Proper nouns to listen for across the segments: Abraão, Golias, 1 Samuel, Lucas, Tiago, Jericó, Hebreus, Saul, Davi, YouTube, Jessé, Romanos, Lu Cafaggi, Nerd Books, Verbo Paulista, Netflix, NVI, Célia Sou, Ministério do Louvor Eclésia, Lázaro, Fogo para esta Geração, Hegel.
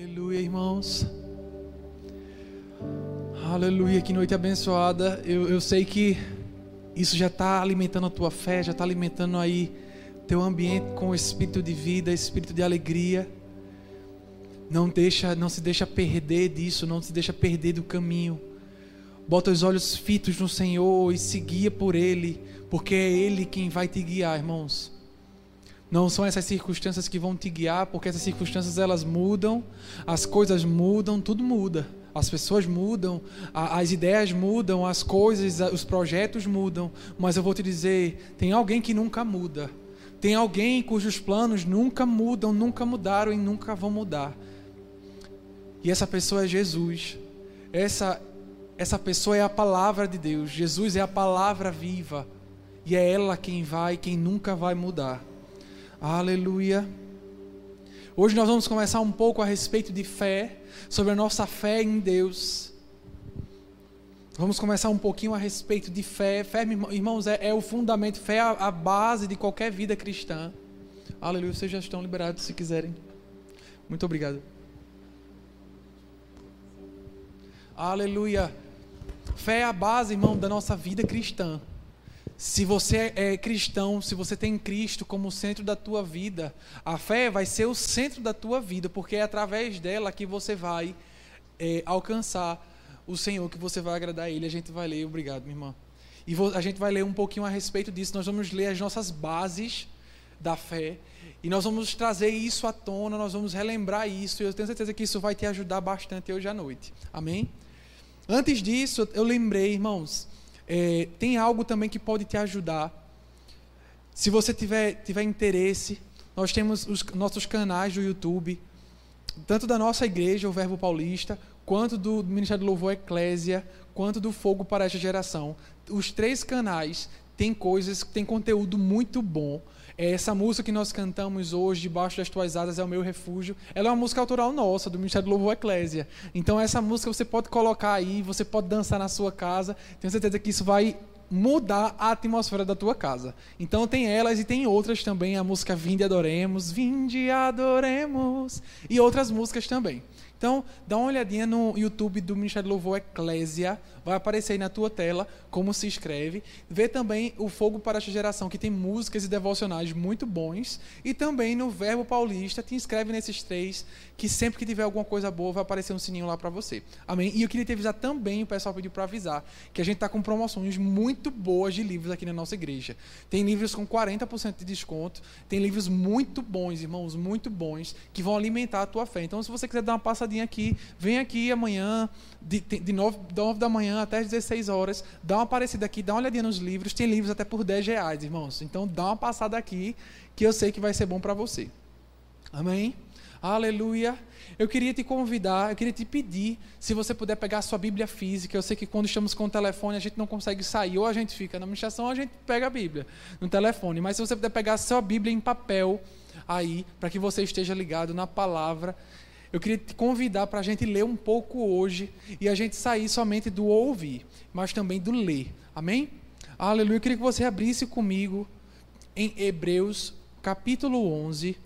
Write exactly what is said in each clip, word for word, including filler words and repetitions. Aleluia, irmãos. Aleluia, que noite abençoada. Eu, eu sei que isso já está alimentando a tua fé, já está alimentando aí teu ambiente com o espírito de vida, espírito de alegria. Não deixa, não se deixa perder disso, não se deixa perder do caminho. Bota os olhos fitos no Senhor e se guia por Ele, porque é Ele quem vai te guiar, irmãos. Não são essas circunstâncias que vão te guiar, porque essas circunstâncias elas mudam, as coisas mudam, tudo muda. As pessoas mudam, a, as ideias mudam, as coisas, a, os projetos mudam. Mas eu vou te dizer, tem alguém que nunca muda. Tem alguém cujos planos nunca mudam, nunca mudaram e nunca vão mudar. E essa pessoa é Jesus. Essa, essa pessoa é a palavra de Deus. Jesus é a palavra viva. E é ela quem vai, quem nunca vai mudar. Aleluia. Hoje nós vamos começar um pouco a respeito de fé, sobre a nossa fé em Deus. Vamos começar um pouquinho a respeito de fé. Fé, irmãos, é, é o fundamento, fé é a, a base de qualquer vida cristã. Aleluia, vocês já estão liberados se quiserem. Muito obrigado. Aleluia. Fé é a base, irmão, da nossa vida cristã. Se você é cristão, se você tem Cristo como centro da tua vida, a fé vai ser o centro da tua vida, porque é através dela que você vai é, alcançar o Senhor, que você vai agradar a Ele. A gente vai ler, obrigado minha irmã, e vo, a gente vai ler um pouquinho a respeito disso. Nós vamos ler as nossas bases da fé, e nós vamos trazer isso à tona, nós vamos relembrar isso, e eu tenho certeza que isso vai te ajudar bastante hoje à noite, amém? Antes disso, eu lembrei, irmãos, É, tem algo também que pode te ajudar. Se você tiver, tiver interesse, nós temos os nossos canais do YouTube, tanto da nossa igreja, o Verbo Paulista, quanto do Ministério do Louvor Eclésia, quanto do Fogo para esta Geração. Os três canais têm coisas, têm conteúdo muito bom. É, essa música que nós cantamos hoje, Debaixo das Tuas Asas é o Meu Refúgio, ela é uma música autoral nossa, do Ministério do Louvor Eclésia. Então essa música você pode colocar aí, você pode dançar na sua casa, tenho certeza que isso vai mudar a atmosfera da tua casa. Então tem elas e tem outras também, a música Vinde Adoremos, Vinde Adoremos, e outras músicas também. Então dá uma olhadinha no YouTube do Ministério do Louvor Eclésia, vai aparecer aí na tua tela como se escreve. Vê também o Fogo para esta Geração, que tem músicas e devocionais muito bons, e também no Verbo Paulista, te inscreve nesses três, que sempre que tiver alguma coisa boa vai aparecer um sininho lá para você, amém? E eu queria te avisar também, o pessoal pediu para avisar, que a gente está com promoções muito boas de livros aqui na nossa igreja. Tem livros com quarenta por cento de desconto, tem livros muito bons, irmãos, muito bons, que vão alimentar a tua fé. Então se você quiser dar uma passada aqui, vem aqui amanhã de, de nove da manhã até as dezesseis horas, dá uma aparecida aqui, dá uma olhadinha nos livros, tem livros até por dez reais, irmãos. Então dá uma passada aqui, que eu sei que vai ser bom para você, amém? Aleluia. Eu queria te convidar, eu queria te pedir, se você puder pegar a sua Bíblia física. Eu sei que quando estamos com o telefone a gente não consegue sair, ou a gente fica na administração ou a gente pega a Bíblia no telefone, mas se você puder pegar a sua Bíblia em papel aí, para que você esteja ligado na palavra. Eu queria te convidar para a gente ler um pouco hoje, e a gente sair somente do ouvir, mas também do ler, amém? Aleluia. Eu queria que você abrisse comigo em Hebreus capítulo onze,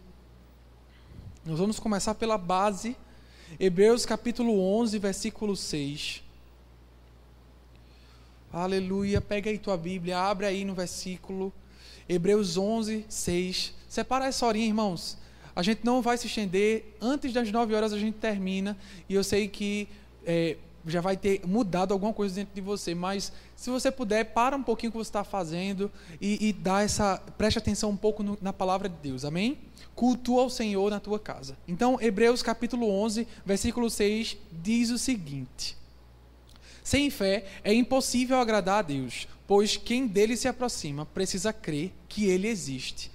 nós vamos começar pela base, Hebreus capítulo onze, versículo seis, aleluia. Pega aí tua Bíblia, abre aí no versículo, Hebreus onze, seis, separa essa horinha, irmãos. A gente não vai se estender, antes das nove horas a gente termina, e eu sei que é, já vai ter mudado alguma coisa dentro de você, mas se você puder, para um pouquinho o que você está fazendo e, e dá essa, preste atenção um pouco no, na palavra de Deus, amém? Cultua o Senhor na tua casa. Então, Hebreus capítulo onze, versículo seis, diz o seguinte: sem fé é impossível agradar a Deus, pois quem dele se aproxima precisa crer que ele existe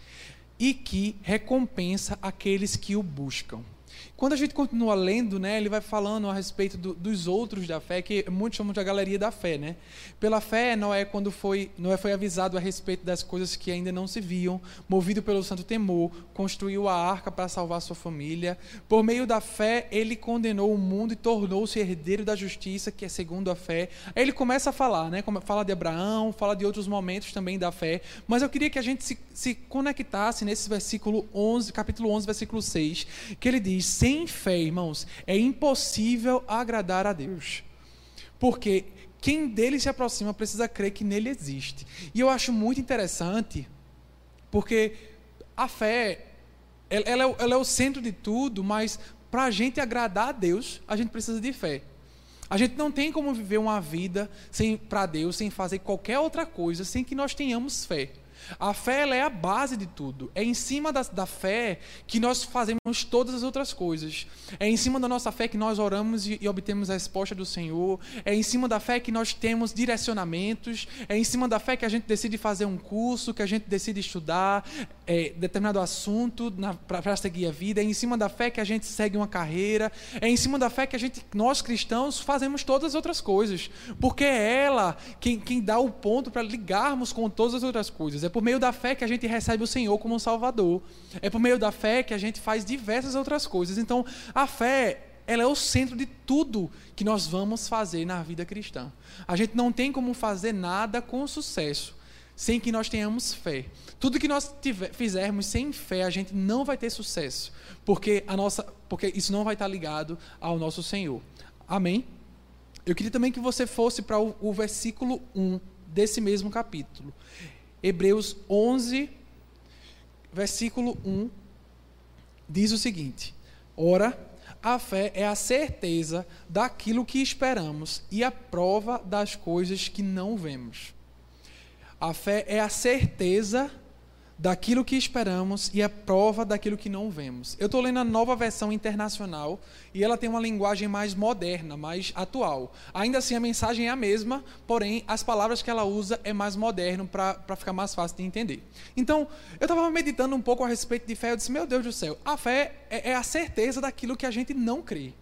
e que recompensa aqueles que o buscam. Quando a gente continua lendo, né, ele vai falando a respeito do, dos outros da fé, que muitos chamam de a galeria da fé, né? Pela fé, Noé, quando foi, Noé foi avisado a respeito das coisas que ainda não se viam, movido pelo santo temor, construiu a arca para salvar sua família. Por meio da fé, ele condenou o mundo e tornou-se herdeiro da justiça, que é segundo a fé. Aí ele começa a falar, né? Fala de Abraão, fala de outros momentos também da fé, mas eu queria que a gente se, se conectasse nesse versículo onze, capítulo onze, versículo seis, que ele diz: Sem fé, irmãos, é impossível agradar a Deus, porque quem dele se aproxima precisa crer que nele existe. E eu acho muito interessante, porque a fé, ela é, ela é o centro de tudo, mas para a gente agradar a Deus, a gente precisa de fé. A gente não tem como viver uma vida para Deus, sem fazer qualquer outra coisa, sem que nós tenhamos fé. A fé, ela é a base de tudo. É em cima da, da fé que nós fazemos todas as outras coisas. É em cima da nossa fé que nós oramos e, e obtemos a resposta do Senhor. É em cima da fé que nós temos direcionamentos. É em cima da fé que a gente decide fazer um curso, que a gente decide estudar é, determinado assunto para seguir a vida. É em cima da fé que a gente segue uma carreira. É em cima da fé que a gente, nós cristãos fazemos todas as outras coisas, porque é ela quem, quem dá o ponto para ligarmos com todas as outras coisas. É por meio da fé que a gente recebe o Senhor como um Salvador. É por meio da fé que a gente faz diversas outras coisas. Então, a fé, ela é o centro de tudo que nós vamos fazer na vida cristã. A gente não tem como fazer nada com sucesso sem que nós tenhamos fé. Tudo que nós tiver, fizermos sem fé, a gente não vai ter sucesso, porque, a nossa, porque isso não vai estar ligado ao nosso Senhor. Amém? Eu queria também que você fosse para o, o versículo um desse mesmo capítulo. Hebreus onze, versículo um, diz o seguinte: ora, a fé é a certeza daquilo que esperamos e a prova das coisas que não vemos. A fé é a certeza daquilo que esperamos e a prova daquilo que não vemos. Eu estou lendo a Nova Versão Internacional e ela tem uma linguagem mais moderna, mais atual. Ainda assim, a mensagem é a mesma, porém, as palavras que ela usa é mais moderno para ficar mais fácil de entender. Então, eu estava meditando um pouco a respeito de fé, eu disse, meu Deus do céu, a fé é, é a certeza daquilo que a gente não crê.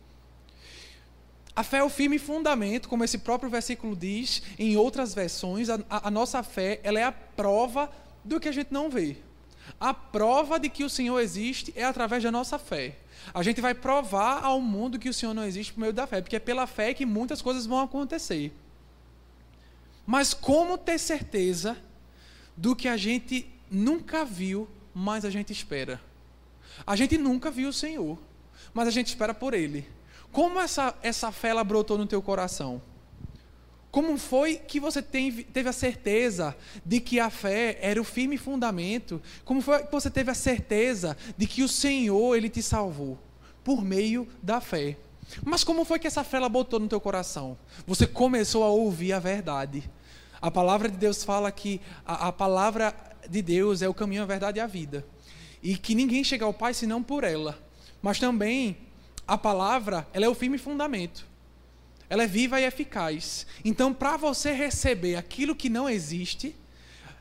A fé é o firme fundamento, como esse próprio versículo diz, em outras versões, a, a, a nossa fé, ela é a prova do que a gente não vê. A prova de que o Senhor existe é através da nossa fé. A gente vai provar ao mundo que o Senhor não existe por meio da fé, porque é pela fé que muitas coisas vão acontecer. Mas como ter certeza do que a gente nunca viu, mas a gente espera? A gente nunca viu o Senhor, mas a gente espera por Ele. Como essa, essa fé ela brotou no teu coração? Como foi que você teve a certeza de que a fé era o firme fundamento? Como foi que você teve a certeza de que o Senhor, Ele te salvou? Por meio da fé. Mas como foi que essa fé ela botou no teu coração? Você começou a ouvir a verdade. A palavra de Deus fala que a, a palavra de Deus é o caminho, a verdade e a vida. E que ninguém chega ao Pai senão por ela. Mas também a palavra ela é o firme fundamento. Ela é viva e eficaz. Então, para você receber aquilo que não existe,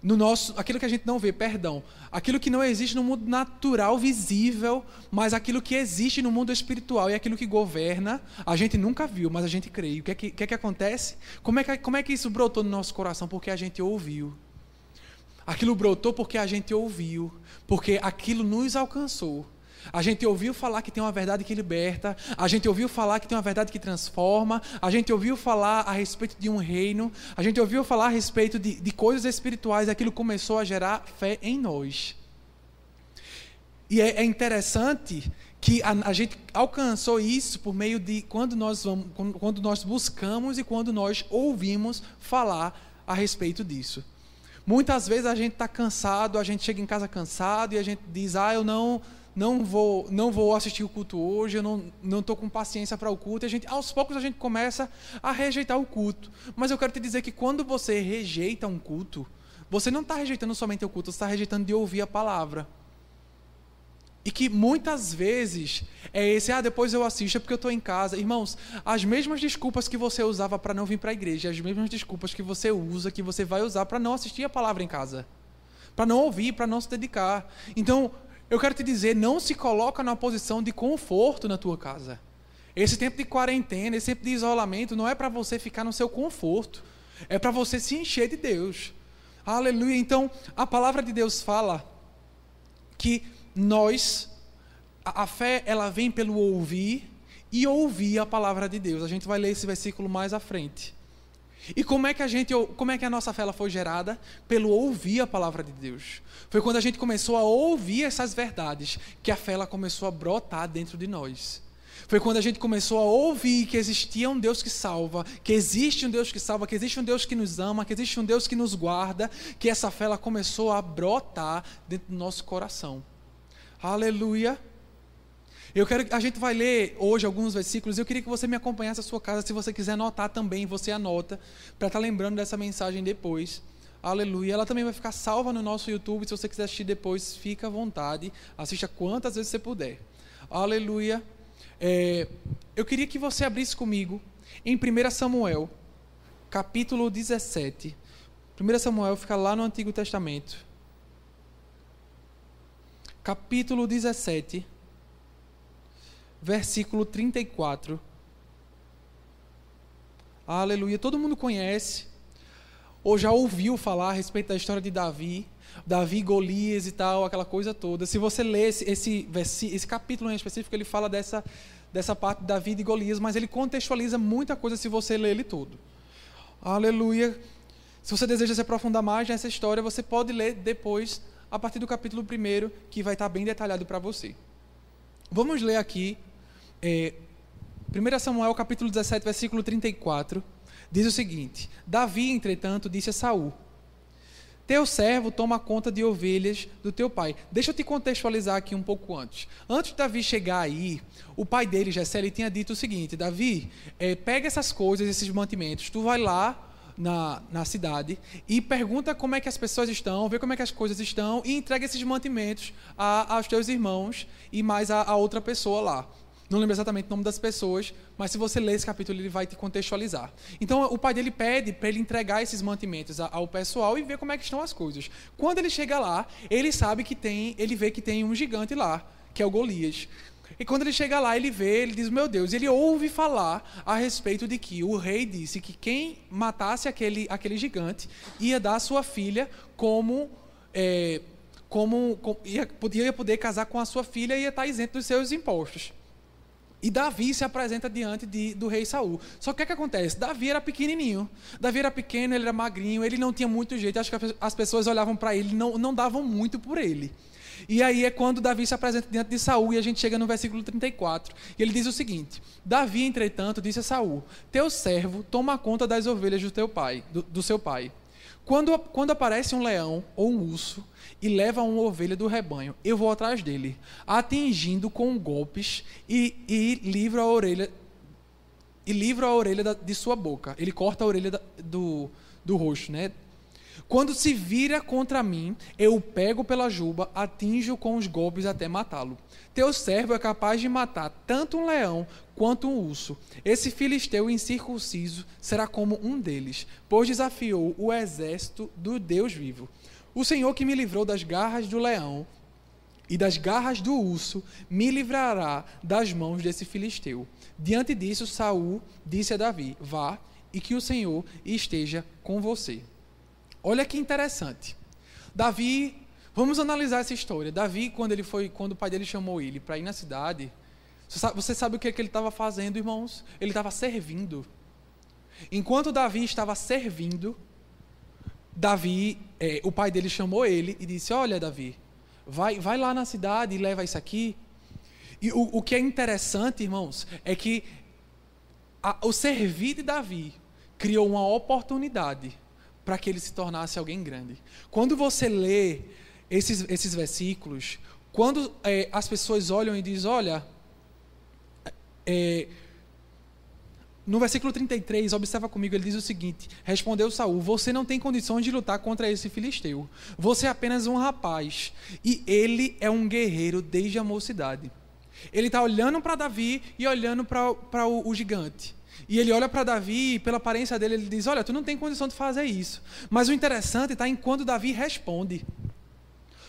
no nosso, aquilo que a gente não vê, perdão, aquilo que não existe no mundo natural, visível, mas aquilo que existe no mundo espiritual e aquilo que governa, a gente nunca viu, mas a gente crê. E o que é que, que, é que acontece? Como é que, como é que isso brotou no nosso coração? Porque a gente ouviu. Aquilo brotou porque a gente ouviu, porque aquilo nos alcançou. A gente ouviu falar que tem uma verdade que liberta, a gente ouviu falar que tem uma verdade que transforma, a gente ouviu falar a respeito de um reino, a gente ouviu falar a respeito de, de coisas espirituais, aquilo começou a gerar fé em nós. E é, é interessante que a, a gente alcançou isso por meio de quando nós, vamos, quando, quando nós buscamos e quando nós ouvimos falar a respeito disso. Muitas vezes a gente está cansado, a gente chega em casa cansado e a gente diz, ah, eu não... Não vou, não vou assistir o culto hoje, eu não, não estou com paciência para o culto. E a gente, aos poucos a gente começa a rejeitar o culto. Mas eu quero te dizer que quando você rejeita um culto, você não está rejeitando somente o culto, você está rejeitando de ouvir a palavra. E que muitas vezes é esse, ah, depois eu assisto, é porque eu estou em casa. Irmãos, as mesmas desculpas que você usava para não vir para a igreja, as mesmas desculpas que você usa, que você vai usar para não assistir a palavra em casa, para não ouvir, para não se dedicar. Então, eu quero te dizer, não se coloca na posição de conforto na tua casa. Esse tempo de quarentena, esse tempo de isolamento, não é para você ficar no seu conforto. É para você se encher de Deus. Aleluia. Então, a palavra de Deus fala que nós, a, a fé, ela vem pelo ouvir e ouvir a palavra de Deus. A gente vai ler esse versículo mais à frente. E como é que a gente, como é que a nossa fé foi gerada? Pelo ouvir a palavra de Deus. Foi quando a gente começou a ouvir essas verdades que a fé começou a brotar dentro de nós. Foi quando a gente começou a ouvir que existia um Deus que salva, que existe um Deus que salva, que existe um Deus que nos ama, que existe um Deus que nos guarda, que essa fé ela começou a brotar dentro do nosso coração. Aleluia! Eu quero, a gente vai ler hoje alguns versículos, eu queria que você me acompanhasse à sua casa, se você quiser anotar também, você anota, para estar lembrando dessa mensagem depois. Aleluia, ela também vai ficar salva no nosso YouTube, se você quiser assistir depois, fica à vontade, assista quantas vezes você puder. Aleluia. É, eu queria que você abrisse comigo em primeiro Samuel, capítulo dezessete. primeiro Samuel fica lá no Antigo Testamento. Capítulo dezessete, versículo trinta e quatro. Aleluia. Todo mundo conhece ou já ouviu falar a respeito da história de Davi, Davi, Golias e tal, aquela coisa toda. Se você lê esse, esse, esse capítulo em específico, ele fala dessa, dessa parte de Davi e de Golias, mas ele contextualiza muita coisa se você lê ele todo. Aleluia. Se você deseja se aprofundar mais nessa história, você pode ler depois, a partir do capítulo primeiro, que vai estar bem detalhado para você. Vamos ler aqui, é, primeiro Samuel, capítulo dezessete, versículo trinta e quatro, diz o seguinte: Davi, entretanto, disse a Saul: teu servo toma conta de ovelhas do teu pai. Deixa eu te contextualizar aqui um pouco antes. Antes de Davi chegar aí, o pai dele, Jessé, ele tinha dito o seguinte: Davi, é, pega essas coisas, esses mantimentos, tu vai lá na, na cidade e pergunta como é que as pessoas estão, vê como é que as coisas estão e entrega esses mantimentos a, aos teus irmãos e mais a, a outra pessoa lá. Não lembro exatamente o nome das pessoas, mas se você ler esse capítulo, ele vai te contextualizar. Então, o pai dele pede para ele entregar esses mantimentos ao pessoal e ver como é que estão as coisas. Quando ele chega lá, ele sabe que tem, ele vê que tem um gigante lá, que é o Golias. E quando ele chega lá, ele vê, ele diz, meu Deus, ele ouve falar a respeito de que o rei disse que quem matasse aquele, aquele gigante ia dar a sua filha como... É, como, como ia, ia poder casar com a sua filha e ia estar isento dos seus impostos. E Davi se apresenta diante de, do rei Saul. Só que o que, é que acontece? Davi era pequenininho. Davi era pequeno, ele era magrinho, ele não tinha muito jeito. Acho que as pessoas olhavam para ele, não, não davam muito por ele. E aí é quando Davi se apresenta diante de Saul e a gente chega no versículo trinta e quatro. E ele diz o seguinte: Davi, entretanto, disse a Saul: teu servo toma conta das ovelhas do, teu pai, do, do seu pai. Quando, quando aparece um leão ou um urso e leva uma ovelha do rebanho, eu vou atrás dele, atingindo com golpes e, e livro a orelha, e livro a orelha da, de sua boca. Ele corta a orelha da, do, do rosto, né? Quando se vira contra mim, eu o pego pela juba, atinjo com os golpes até matá-lo. Teu servo é capaz de matar tanto um leão quanto um urso. Esse filisteu incircunciso será como um deles, pois desafiou o exército do Deus vivo. O Senhor que me livrou das garras do leão e das garras do urso, me livrará das mãos desse filisteu. Diante disso, Saul disse a Davi: vá, e que o Senhor esteja com você. Olha que interessante. Davi, vamos analisar essa história. Davi, quando ele foi, quando o pai dele chamou ele para ir na cidade, você sabe, você sabe o que, é que ele estava fazendo, irmãos? Ele estava servindo. Enquanto Davi estava servindo, Davi, é, o pai dele chamou ele e disse: olha, Davi, vai, vai lá na cidade e leva isso aqui. E o, o que é interessante, irmãos, é que a, o servir de Davi criou uma oportunidade para que ele se tornasse alguém grande. Quando você lê esses, esses versículos, quando é, as pessoas olham e dizem, olha, é, no versículo trinta e três, observa comigo, ele diz o seguinte: respondeu Saul, você não tem condições de lutar contra esse filisteu, você é apenas um rapaz, e ele é um guerreiro desde a mocidade. Ele está olhando para Davi e olhando para o, o gigante. E ele olha para Davi e pela aparência dele ele diz, olha, tu não tem condição de fazer isso. Mas o interessante está em quando Davi responde.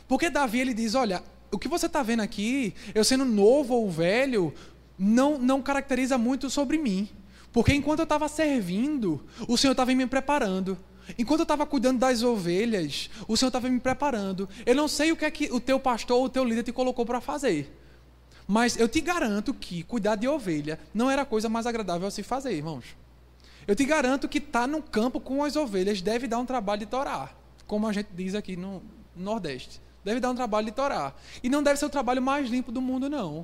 Porque Davi ele diz, olha, o que você está vendo aqui, eu sendo novo ou velho, não, não caracteriza muito sobre mim. Porque enquanto eu estava servindo, o Senhor estava me preparando. Enquanto eu estava cuidando das ovelhas, o Senhor estava me preparando. Eu não sei o que é que o teu pastor ou o teu líder te colocou para fazer. Mas eu te garanto que cuidar de ovelha não era a coisa mais agradável a se fazer, irmãos. Eu te garanto que estar no campo com as ovelhas deve dar um trabalho de torar, como a gente diz aqui no Nordeste. Deve dar um trabalho de torar. E não deve ser o trabalho mais limpo do mundo, não.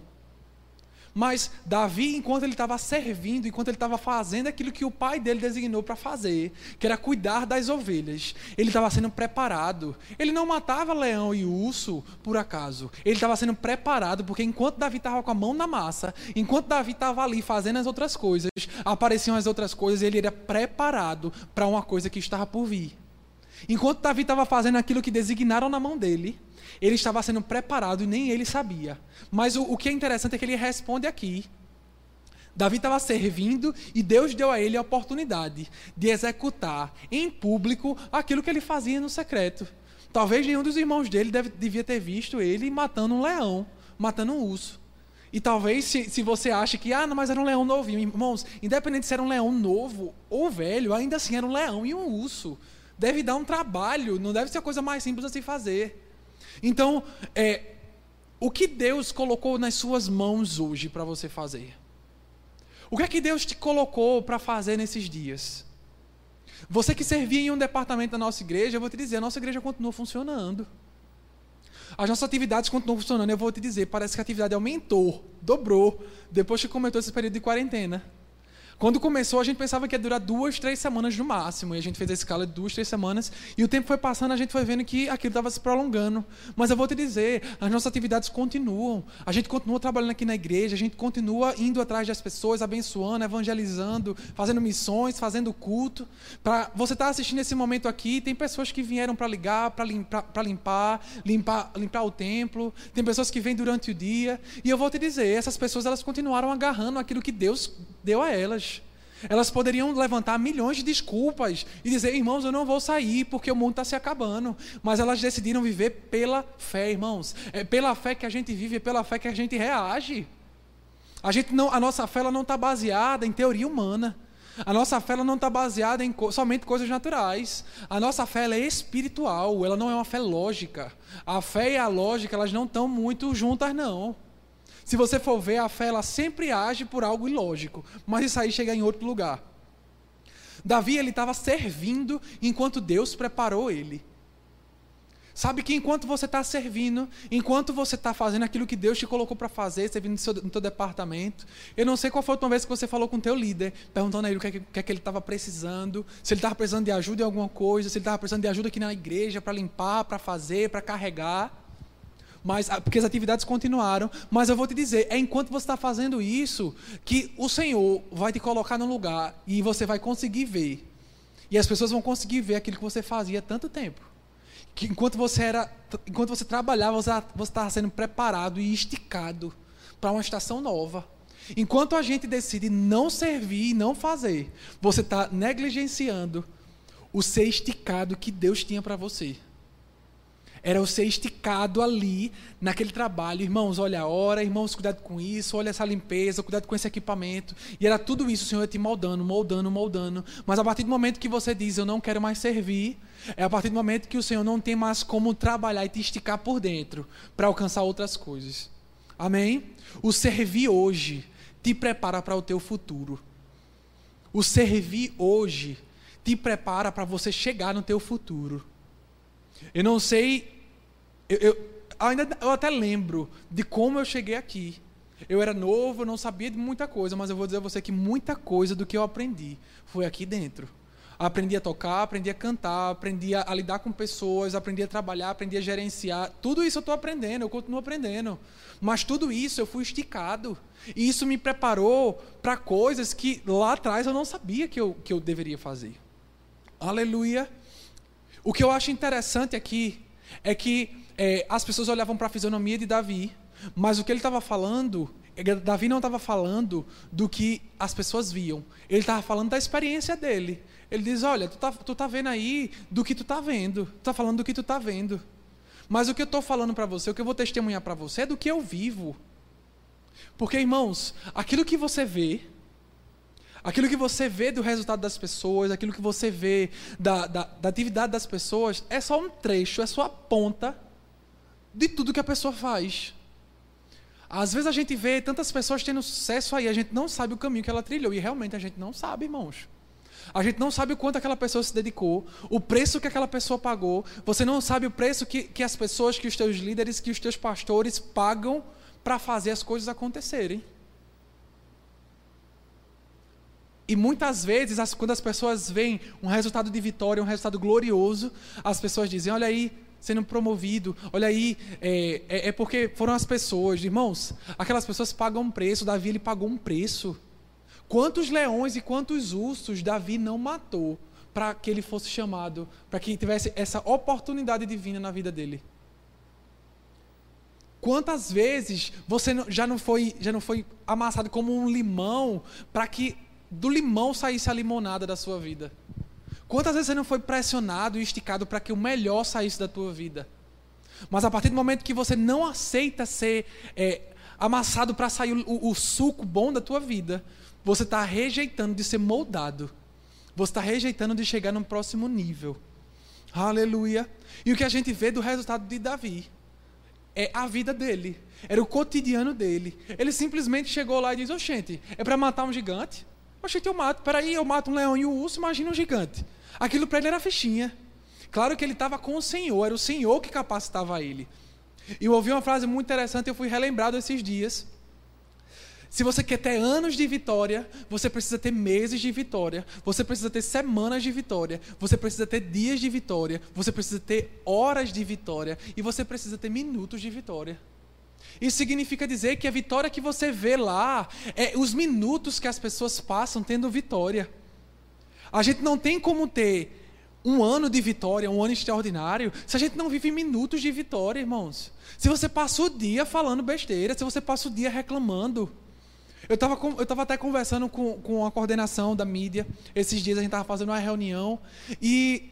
Mas Davi, enquanto ele estava servindo, enquanto ele estava fazendo aquilo que o pai dele designou para fazer, que era cuidar das ovelhas, ele estava sendo preparado. Ele não matava leão e urso por acaso. Ele estava sendo preparado, porque enquanto Davi estava com a mão na massa, enquanto Davi estava ali fazendo as outras coisas, apareciam as outras coisas e ele era preparado para uma coisa que estava por vir. Enquanto Davi estava fazendo aquilo que designaram na mão dele, ele estava sendo preparado e nem ele sabia. Mas o, o que é interessante é que ele responde aqui. Davi estava servindo e Deus deu a ele a oportunidade de executar em público aquilo que ele fazia no secreto. Talvez nenhum dos irmãos dele deve, devia ter visto ele matando um leão, matando um urso. E talvez se, se você acha que, ah, não, mas era um leão novinho. Irmãos, independente se era um leão novo ou velho, ainda assim era um leão e um urso. Deve dar um trabalho, não deve ser a coisa mais simples a se fazer. Então, é, o que Deus colocou nas suas mãos hoje para você fazer? O que é que Deus te colocou para fazer nesses dias? Você que servia em um departamento da nossa igreja, eu vou te dizer, a nossa igreja continua funcionando. As nossas atividades continuam funcionando, eu vou te dizer, parece que a atividade aumentou, dobrou, depois que começou esse período de quarentena. Quando começou, a gente pensava que ia durar duas, três semanas no máximo. E a gente fez a escala de duas, três semanas. E o tempo foi passando, a gente foi vendo que aquilo estava se prolongando. Mas eu vou te dizer, as nossas atividades continuam. A gente continua trabalhando aqui na igreja. A gente continua indo atrás das pessoas, abençoando, evangelizando, fazendo missões, fazendo culto. Pra você estar tá assistindo esse momento aqui, tem pessoas que vieram para ligar, para limpar, limpar, limpar, limpar o templo. Tem pessoas que vêm durante o dia. E eu vou te dizer, essas pessoas elas continuaram agarrando aquilo que Deus deu a elas. Elas poderiam levantar milhões de desculpas e dizer, irmãos, eu não vou sair porque o mundo está se acabando. Mas elas decidiram viver pela fé, irmãos. É pela fé que a gente vive, é pela fé que a gente reage. A, gente não, a nossa fé ela não está baseada em teoria humana. A nossa fé ela não está baseada em co- somente coisas naturais. A nossa fé ela é espiritual, ela não é uma fé lógica. A fé e a lógica elas não estão muito juntas, não. Se você for ver, a fé ela sempre age por algo ilógico, mas isso aí chega em outro lugar. Davi ele estava servindo enquanto Deus preparou ele. Sabe que enquanto você está servindo, enquanto você está fazendo aquilo que Deus te colocou para fazer, servindo no seu, no teu departamento, eu não sei qual foi a última vez que você falou com o teu líder, perguntando a ele o que é que, que, é que ele estava precisando, se ele estava precisando de ajuda em alguma coisa, se ele estava precisando de ajuda aqui na igreja, para limpar, para fazer, para carregar. Mas, porque as atividades continuaram, mas eu vou te dizer, é enquanto você está fazendo isso, que o Senhor vai te colocar num lugar, e você vai conseguir ver, e as pessoas vão conseguir ver aquilo que você fazia há tanto tempo, que enquanto você, era, enquanto você trabalhava, você estava sendo preparado e esticado para uma estação nova. Enquanto a gente decide não servir e não fazer, você está negligenciando o ser esticado que Deus tinha para você. Era eu ser esticado ali, naquele trabalho. Irmãos, olha a hora, irmãos, cuidado com isso, olha essa limpeza, cuidado com esse equipamento. E era tudo isso, o Senhor ia te moldando, moldando, moldando. Mas a partir do momento que você diz, eu não quero mais servir, é a partir do momento que o Senhor não tem mais como trabalhar e te esticar por dentro, para alcançar outras coisas. Amém? O servir hoje te prepara para o teu futuro. O servir hoje te prepara para você chegar no teu futuro. Eu não sei, eu, eu, ainda, eu até lembro de como eu cheguei aqui. Eu era novo, eu não sabia de muita coisa, mas eu vou dizer a você que muita coisa do que eu aprendi foi aqui dentro. Aprendi a tocar, aprendi a cantar, aprendi a, a lidar com pessoas, aprendi a trabalhar, aprendi a gerenciar. Tudo isso eu estou aprendendo, eu continuo aprendendo. Mas tudo isso eu fui esticado. E isso me preparou para coisas que lá atrás eu não sabia que eu, que eu deveria fazer. Aleluia! O que eu acho interessante aqui é que é, as pessoas olhavam para a fisionomia de Davi, mas o que ele estava falando, Davi não estava falando do que as pessoas viam, ele estava falando da experiência dele. Ele diz, olha, tu tá, tu tá vendo aí do que tu tá vendo, tu tá falando do que tu tá vendo, mas o que eu estou falando para você, o que eu vou testemunhar para você é do que eu vivo. Porque, irmãos, aquilo que você vê, aquilo que você vê do resultado das pessoas, aquilo que você vê da, da, da atividade das pessoas, é só um trecho, é só a ponta de tudo que a pessoa faz. Às vezes a gente vê tantas pessoas tendo sucesso aí, a gente não sabe o caminho que ela trilhou, e realmente a gente não sabe, irmãos. A gente não sabe o quanto aquela pessoa se dedicou, o preço que aquela pessoa pagou. Você não sabe o preço que, que as pessoas, que os teus líderes, que os teus pastores pagam para fazer as coisas acontecerem. E muitas vezes, as, quando as pessoas veem um resultado de vitória, um resultado glorioso, as pessoas dizem, olha aí, sendo promovido, olha aí, é, é, é porque foram as pessoas. Irmãos, aquelas pessoas pagam um preço. Davi, ele pagou um preço. Quantos leões e quantos ursos Davi não matou para que ele fosse chamado, para que tivesse essa oportunidade divina na vida dele? Quantas vezes você já não foi, já não foi amassado como um limão para que do limão saísse a limonada da sua vida? Quantas vezes você não foi pressionado e esticado para que o melhor saísse da tua vida? Mas a partir do momento que você não aceita ser é, amassado para sair o, o suco bom da tua vida, você está rejeitando de ser moldado. Você está rejeitando de chegar num próximo nível. Aleluia. E o que a gente vê do resultado de Davi é a vida dele, era o cotidiano dele. Ele simplesmente chegou lá e diz, ô gente, é para matar um gigante? Oxente, eu mato, peraí, eu mato um leão e um urso, imagina um gigante. Aquilo para ele era fichinha. Claro que ele estava com o Senhor, era o Senhor que capacitava ele. E eu ouvi uma frase muito interessante, eu fui relembrado esses dias. Se você quer ter anos de vitória, você precisa ter meses de vitória, você precisa ter semanas de vitória, você precisa ter dias de vitória, você precisa ter horas de vitória e você precisa ter minutos de vitória. Isso significa dizer que a vitória que você vê lá é os minutos que as pessoas passam tendo vitória. A gente não tem como ter um ano de vitória, um ano extraordinário, se a gente não vive minutos de vitória, irmãos. Se você passa o dia falando besteira, se você passa o dia reclamando. Eu estava eu estava até conversando com, com a coordenação da mídia, esses dias a gente estava fazendo uma reunião e...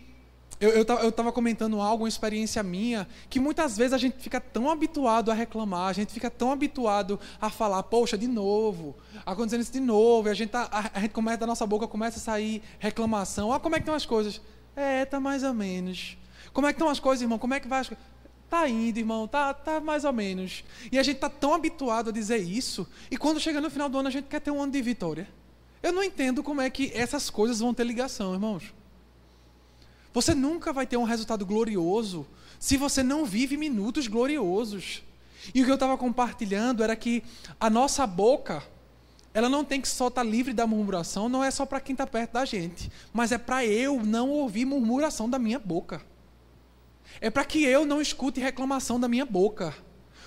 Eu estava comentando algo, uma experiência minha, que muitas vezes a gente fica tão habituado a reclamar, a gente fica tão habituado a falar, poxa, de novo, acontecendo isso de novo, e a gente, tá, a, a gente começa, da nossa boca começa a sair reclamação, ah, como é que estão as coisas? É, tá mais ou menos. Como é que estão as coisas, irmão? Como é que vai as coisas? Tá indo, irmão, tá, tá mais ou menos. E a gente tá tão habituado a dizer isso, e quando chega no final do ano a gente quer ter um ano de vitória. Eu não entendo como é que essas coisas vão ter ligação, irmãos. Você nunca vai ter um resultado glorioso se você não vive minutos gloriosos. E o que eu estava compartilhando era que a nossa boca, ela não tem que só estar livre da murmuração, não é só para quem está perto da gente, mas é para eu não ouvir murmuração da minha boca. É para que eu não escute reclamação da minha boca.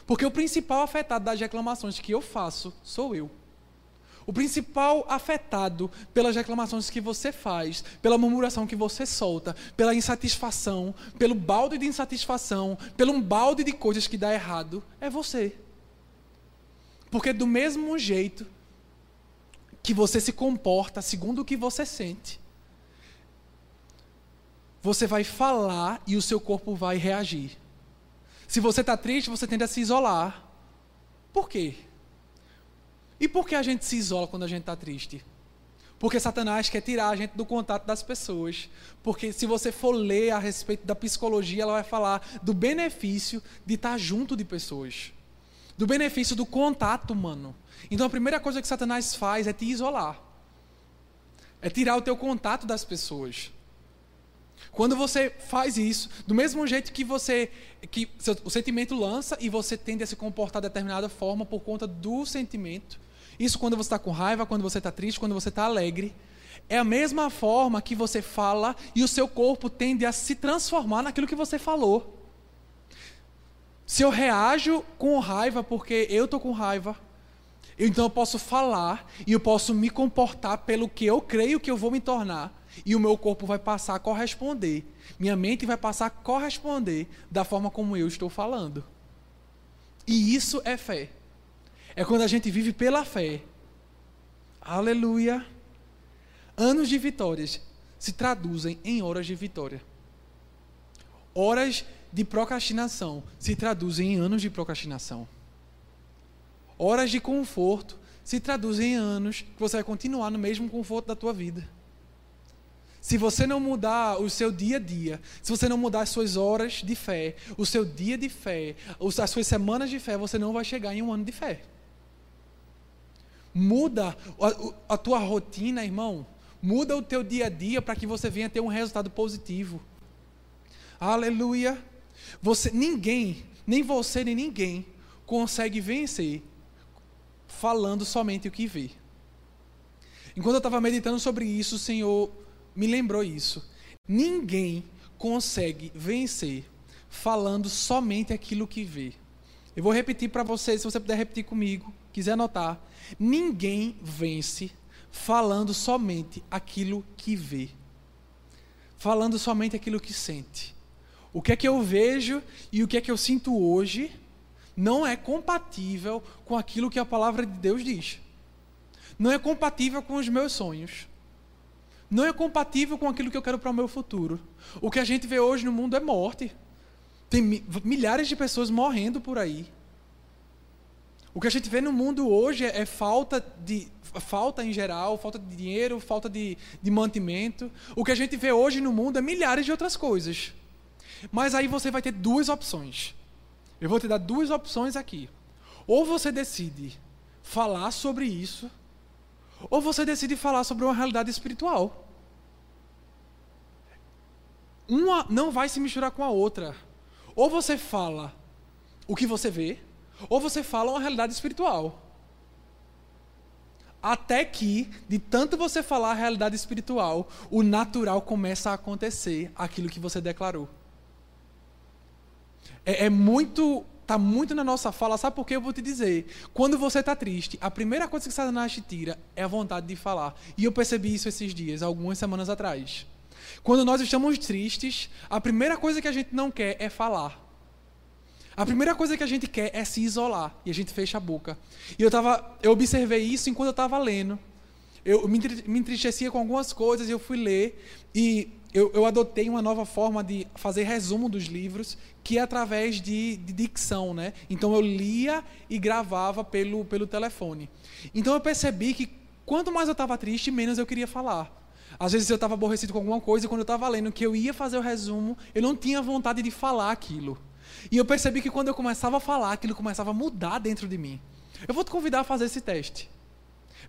Porque o principal afetado das reclamações que eu faço sou eu. O principal afetado pelas reclamações que você faz, pela murmuração que você solta, pela insatisfação, pelo balde de insatisfação, pelo um balde de coisas que dá errado, é você. Porque do mesmo jeito que você se comporta segundo o que você sente, você vai falar e o seu corpo vai reagir. Se você está triste, você tende a se isolar. Por quê? E por que a gente se isola quando a gente está triste? Porque Satanás quer tirar a gente do contato das pessoas. Porque se você for ler a respeito da psicologia, ela vai falar do benefício de estar junto de pessoas. Do benefício do contato humano. Então a primeira coisa que Satanás faz é te isolar. É tirar o teu contato das pessoas. Quando você faz isso, do mesmo jeito que você, que seu, o sentimento lança e você tende a se comportar de determinada forma por conta do sentimento, isso quando você está com raiva, quando você está triste, quando você está alegre, é a mesma forma que você fala e o seu corpo tende a se transformar naquilo que você falou. Se eu reajo com raiva porque eu estou com raiva, então eu posso falar e eu posso me comportar pelo que eu creio que eu vou me tornar. E o meu corpo vai passar a corresponder. Minha mente vai passar a corresponder da forma como eu estou falando. E isso é fé. É quando a gente vive pela fé. Aleluia. Anos de vitórias se traduzem em horas de vitória. Horas de procrastinação se traduzem em anos de procrastinação. Horas de conforto se traduzem em anos que você vai continuar no mesmo conforto da tua vida. Se você não mudar o seu dia a dia, se você não mudar as suas horas de fé, o seu dia de fé, as suas semanas de fé, você não vai chegar em um ano de fé. Muda a, a tua rotina, irmão. Muda o teu dia a dia para que você venha ter um resultado positivo. Aleluia. Você, ninguém, nem você nem ninguém consegue vencer falando somente o que vê. Enquanto eu estava meditando sobre isso, o Senhor me lembrou isso. Ninguém consegue vencer falando somente aquilo que vê. Eu vou repetir para você, se você puder repetir comigo, quiser anotar. Ninguém vence falando somente aquilo que vê. Falando somente aquilo que sente. O que é que eu vejo e o que é que eu sinto hoje não é compatível com aquilo que a palavra de Deus diz. Não é compatível com os meus sonhos. Não é compatível com aquilo que eu quero para o meu futuro. O que a gente vê hoje no mundo é morte. Tem milhares de pessoas morrendo por aí. O que a gente vê no mundo hoje é, é falta de, falta em geral, falta de dinheiro, falta de, de mantimento. O que a gente vê hoje no mundo é milhares de outras coisas. Mas aí você vai ter duas opções. Eu vou te dar duas opções aqui. Ou você decide falar sobre isso, ou você decide falar sobre uma realidade espiritual. Uma não vai se misturar com a outra. Ou você fala o que você vê, ou você fala uma realidade espiritual. Até que, de tanto você falar a realidade espiritual, o natural começa a acontecer aquilo que você declarou. É, é muito, está muito na nossa fala, sabe por que eu vou te dizer? Quando você está triste, a primeira coisa que Satanás te tira é a vontade de falar. E eu percebi isso esses dias, algumas semanas atrás. Quando nós estamos tristes, a primeira coisa que a gente não quer é falar. A primeira coisa que a gente quer é se isolar. E a gente fecha a boca. E eu, tava, eu observei isso enquanto eu estava lendo. Eu me, me entristecia com algumas coisas e eu fui ler. E eu, eu adotei uma nova forma de fazer resumo dos livros, que é através de, de dicção, né? Então eu lia e gravava pelo, pelo telefone. Então eu percebi que quanto mais eu estava triste, menos eu queria falar. Às vezes eu estava aborrecido com alguma coisa e quando eu estava lendo que eu ia fazer o resumo, eu não tinha vontade de falar aquilo. E eu percebi que quando eu começava a falar, aquilo começava a mudar dentro de mim. Eu vou te convidar a fazer esse teste.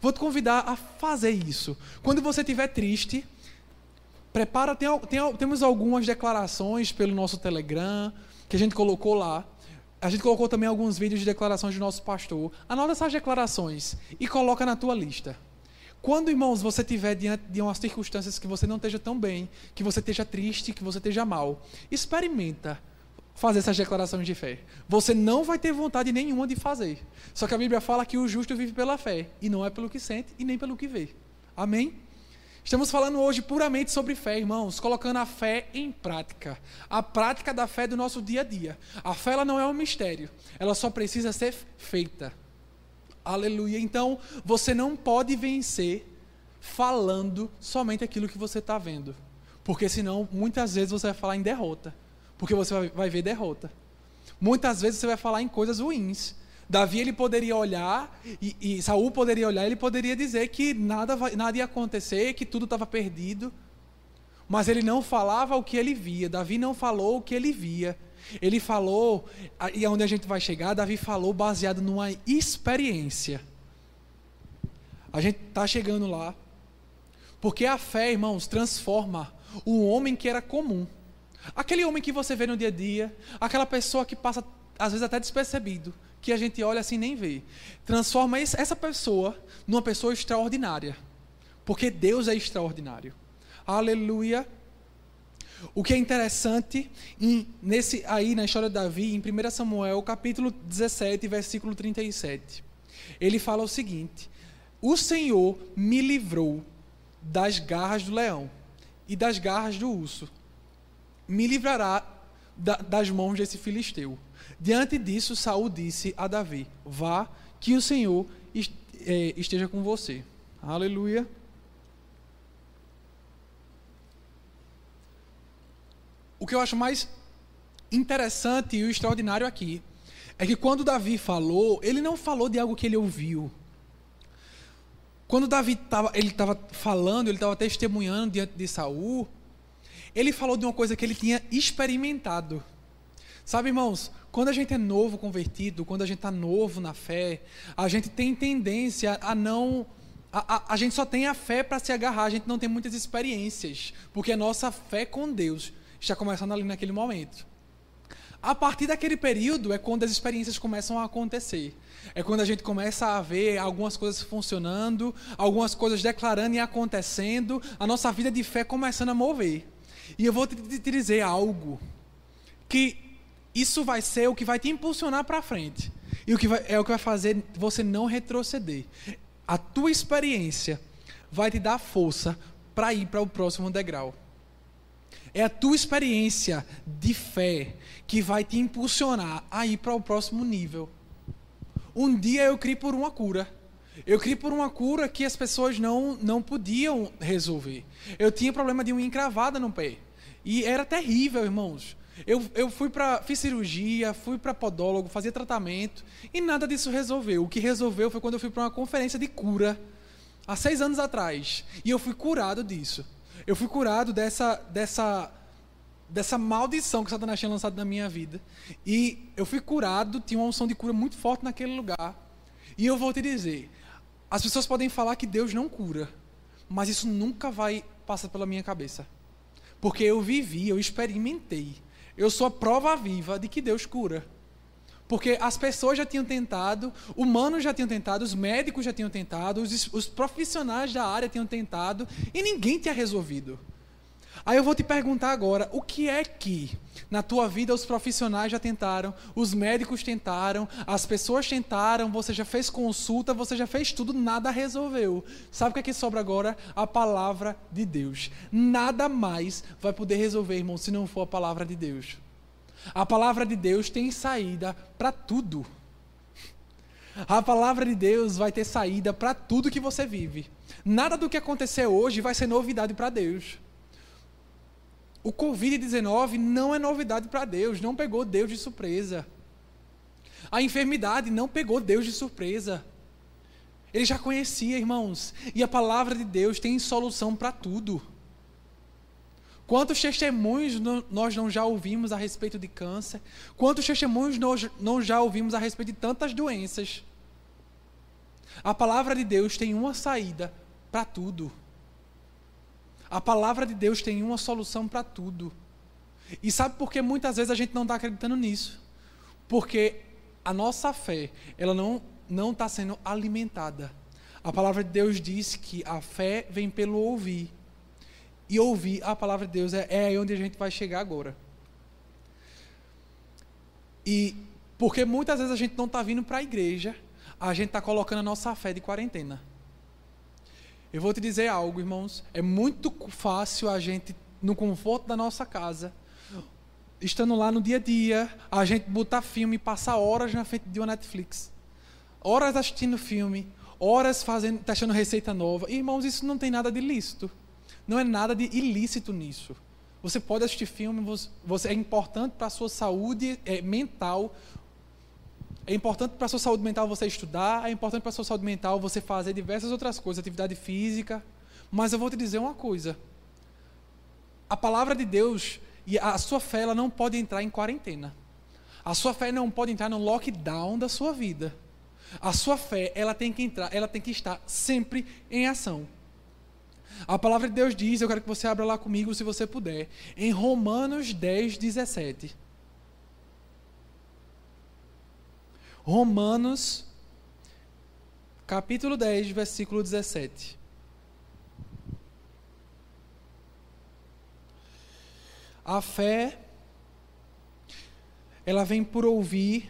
Vou te convidar a fazer isso. Quando você estiver triste, prepara, tem, tem, temos algumas declarações pelo nosso Telegram, que a gente colocou lá. A gente colocou também alguns vídeos de declarações do nosso pastor. Anota essas declarações e coloca na tua lista. Quando, irmãos, você estiver diante de umas circunstâncias que você não esteja tão bem, que você esteja triste, que você esteja mal, experimenta fazer essas declarações de fé. Você não vai ter vontade nenhuma de fazer. Só que a Bíblia fala que o justo vive pela fé, e não é pelo que sente e nem pelo que vê. Amém? Estamos falando hoje puramente sobre fé, irmãos, colocando a fé em prática. A prática da fé do nosso dia a dia. A fé, ela não é um mistério, ela só precisa ser feita. Aleluia. Então, você não pode vencer falando somente aquilo que você está vendo. Porque senão, muitas vezes você vai falar em derrota. Porque você vai ver derrota. Muitas vezes você vai falar em coisas ruins. Davi, ele poderia olhar, e, e Saul poderia olhar, ele poderia dizer que nada, vai, nada ia acontecer, que tudo estava perdido. Mas ele não falava o que ele via. Davi não falou o que ele via. Ele falou, e aonde a gente vai chegar, Davi falou baseado numa experiência. A gente está chegando lá. Porque a fé, irmãos, transforma o homem que era comum. Aquele homem que você vê no dia a dia, aquela pessoa que passa, às vezes até despercebido, que a gente olha assim e nem vê. Transforma essa pessoa numa pessoa extraordinária. Porque Deus é extraordinário. Aleluia. O que é interessante, em, nesse, aí na história de Davi, em primeiro Samuel, capítulo dezessete, versículo trinta e sete, ele fala o seguinte: o Senhor me livrou das garras do leão e das garras do urso, me livrará da, das mãos desse filisteu. Diante disso, Saul disse a Davi: vá, que o Senhor esteja com você. Aleluia. O que eu acho mais interessante e o extraordinário aqui é que quando Davi falou, ele não falou de algo que ele ouviu. Quando Davi tava, ele estava falando, ele estava testemunhando diante de Saul, ele falou de uma coisa que ele tinha experimentado. Sabe, irmãos, quando a gente é novo convertido, quando a gente está novo na fé, a gente tem tendência a não A, a, a gente só tem a fé para se agarrar, a gente não tem muitas experiências, porque a nossa fé com Deus está começando ali naquele momento. A partir daquele período é quando as experiências começam a acontecer. É quando a gente começa a ver algumas coisas funcionando, algumas coisas declarando e acontecendo, a nossa vida de fé começando a mover. E eu vou te, te dizer algo, que isso vai ser o que vai te impulsionar para frente. E o que vai, é o que vai fazer você não retroceder. A tua experiência vai te dar força para ir para o próximo degrau. É a tua experiência de fé que vai te impulsionar a ir para o próximo nível. Um dia eu criei por uma cura. Eu criei por uma cura que as pessoas não, não podiam resolver. Eu tinha problema de uma encravada no pé. E era terrível, irmãos. Eu, eu fui pra, fiz cirurgia, fui para podólogo, fazia tratamento e nada disso resolveu. O que resolveu foi quando eu fui para uma conferência de cura, há seis anos atrás. E eu fui curado disso. Eu fui curado dessa, dessa, dessa maldição que Satanás tinha lançado na minha vida. E eu fui curado, tinha uma unção de cura muito forte naquele lugar. E eu vou te dizer, as pessoas podem falar que Deus não cura, mas isso nunca vai passar pela minha cabeça. Porque eu vivi, eu experimentei. Eu sou a prova viva de que Deus cura. Porque as pessoas já tinham tentado, humanos já tinham tentado, os médicos já tinham tentado, os, os profissionais da área tinham tentado e ninguém tinha resolvido. Aí eu vou te perguntar agora, o que é que na tua vida os profissionais já tentaram, os médicos tentaram, as pessoas tentaram, você já fez consulta, você já fez tudo, nada resolveu. Sabe o que é que sobra agora? A palavra de Deus. Nada mais vai poder resolver, irmão, se não for a palavra de Deus. A palavra de Deus tem saída para tudo. A palavra de Deus vai ter saída para tudo que você vive. Nada do que acontecer hoje vai ser novidade para Deus. O covid dezenove não é novidade para Deus, não pegou Deus de surpresa. A enfermidade não pegou Deus de surpresa. Ele já conhecia, irmãos, e a palavra de Deus tem solução para tudo. Quantos testemunhos nós não já ouvimos a respeito de câncer? Quantos testemunhos nós não já ouvimos a respeito de tantas doenças? A palavra de Deus tem uma saída para tudo. A palavra de Deus tem uma solução para tudo. E sabe por que muitas vezes a gente não está acreditando nisso? Porque a nossa fé, ela não não está sendo alimentada. A palavra de Deus diz que a fé vem pelo ouvir. E ouvir a palavra de Deus é, é aí onde a gente vai chegar agora. E porque muitas vezes a gente não está vindo para a igreja, a gente está colocando a nossa fé de quarentena. Eu vou te dizer algo, irmãos, é muito fácil a gente, no conforto da nossa casa, estando lá no dia a dia, a gente botar filme, passar horas na frente de uma Netflix, horas assistindo filme, horas fazendo, testando receita nova. Irmãos, isso não tem nada de lícito, não é nada de ilícito nisso. Você pode assistir filme, você, é importante para a sua saúde é, mental, É importante para a sua saúde mental você estudar, é importante para a sua saúde mental você fazer diversas outras coisas, atividade física. Mas eu vou te dizer uma coisa. A palavra de Deus e a sua fé, ela não pode entrar em quarentena. A sua fé não pode entrar no lockdown da sua vida. A sua fé, ela tem que entrar, ela tem que estar sempre em ação. A palavra de Deus diz, eu quero que você abra lá comigo, se você puder, em Romanos dez, dezessete. Romanos, capítulo dez, versículo dezessete. A fé, ela vem por ouvir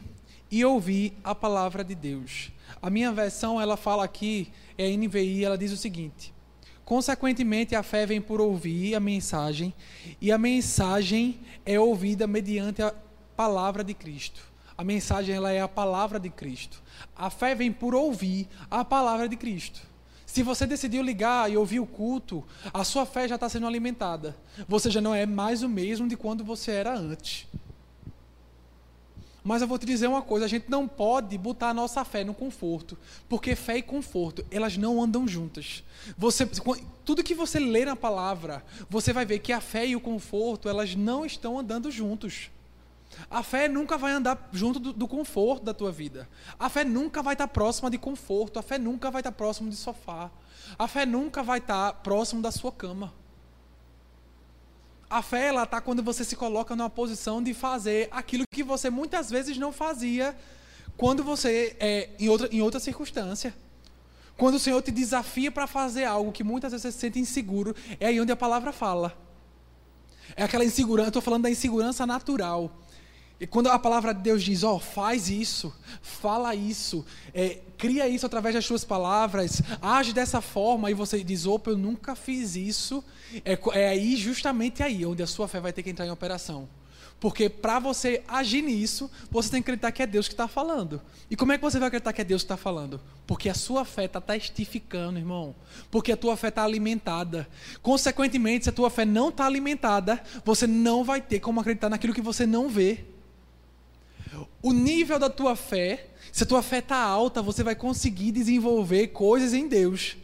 e ouvir a palavra de Deus. A minha versão, ela fala aqui, é a N V I, ela diz o seguinte: consequentemente, a fé vem por ouvir a mensagem, e a mensagem é ouvida mediante a palavra de Cristo. A mensagem, ela é a palavra de Cristo. A fé vem por ouvir a palavra de Cristo. Se você decidiu ligar e ouvir o culto, a sua fé já está sendo alimentada. Você já não é mais o mesmo de quando você era antes. Mas eu vou te dizer uma coisa, a gente não pode botar a nossa fé no conforto, porque fé e conforto, elas não andam juntas. Você, tudo que você lê na palavra, você vai ver que a fé e o conforto, elas não estão andando juntos. A fé nunca vai andar junto do, do conforto da tua vida. A fé nunca vai estar próxima de conforto. A fé nunca vai estar próxima de sofá. A fé nunca vai estar próximo da sua cama. A fé, ela está quando você se coloca numa posição de fazer aquilo que você muitas vezes não fazia quando você é em outra, em outra circunstância. Quando o Senhor te desafia para fazer algo que muitas vezes você se sente inseguro, é aí onde a palavra fala. É aquela insegurança, eu estou falando da insegurança natural. E quando a palavra de Deus diz, ó, oh, faz isso, fala isso, é, cria isso através das suas palavras, age dessa forma, e você diz, opa, eu nunca fiz isso, é, é aí, justamente aí, onde a sua fé vai ter que entrar em operação. Porque para você agir nisso, você tem que acreditar que é Deus que está falando. E como é que você vai acreditar que é Deus que está falando? Porque a sua fé está testificando, irmão. Porque a tua fé está alimentada. Consequentemente, se a tua fé não está alimentada, você não vai ter como acreditar naquilo que você não vê. O nível da tua fé, se a tua fé está alta, você vai conseguir desenvolver coisas em Deus,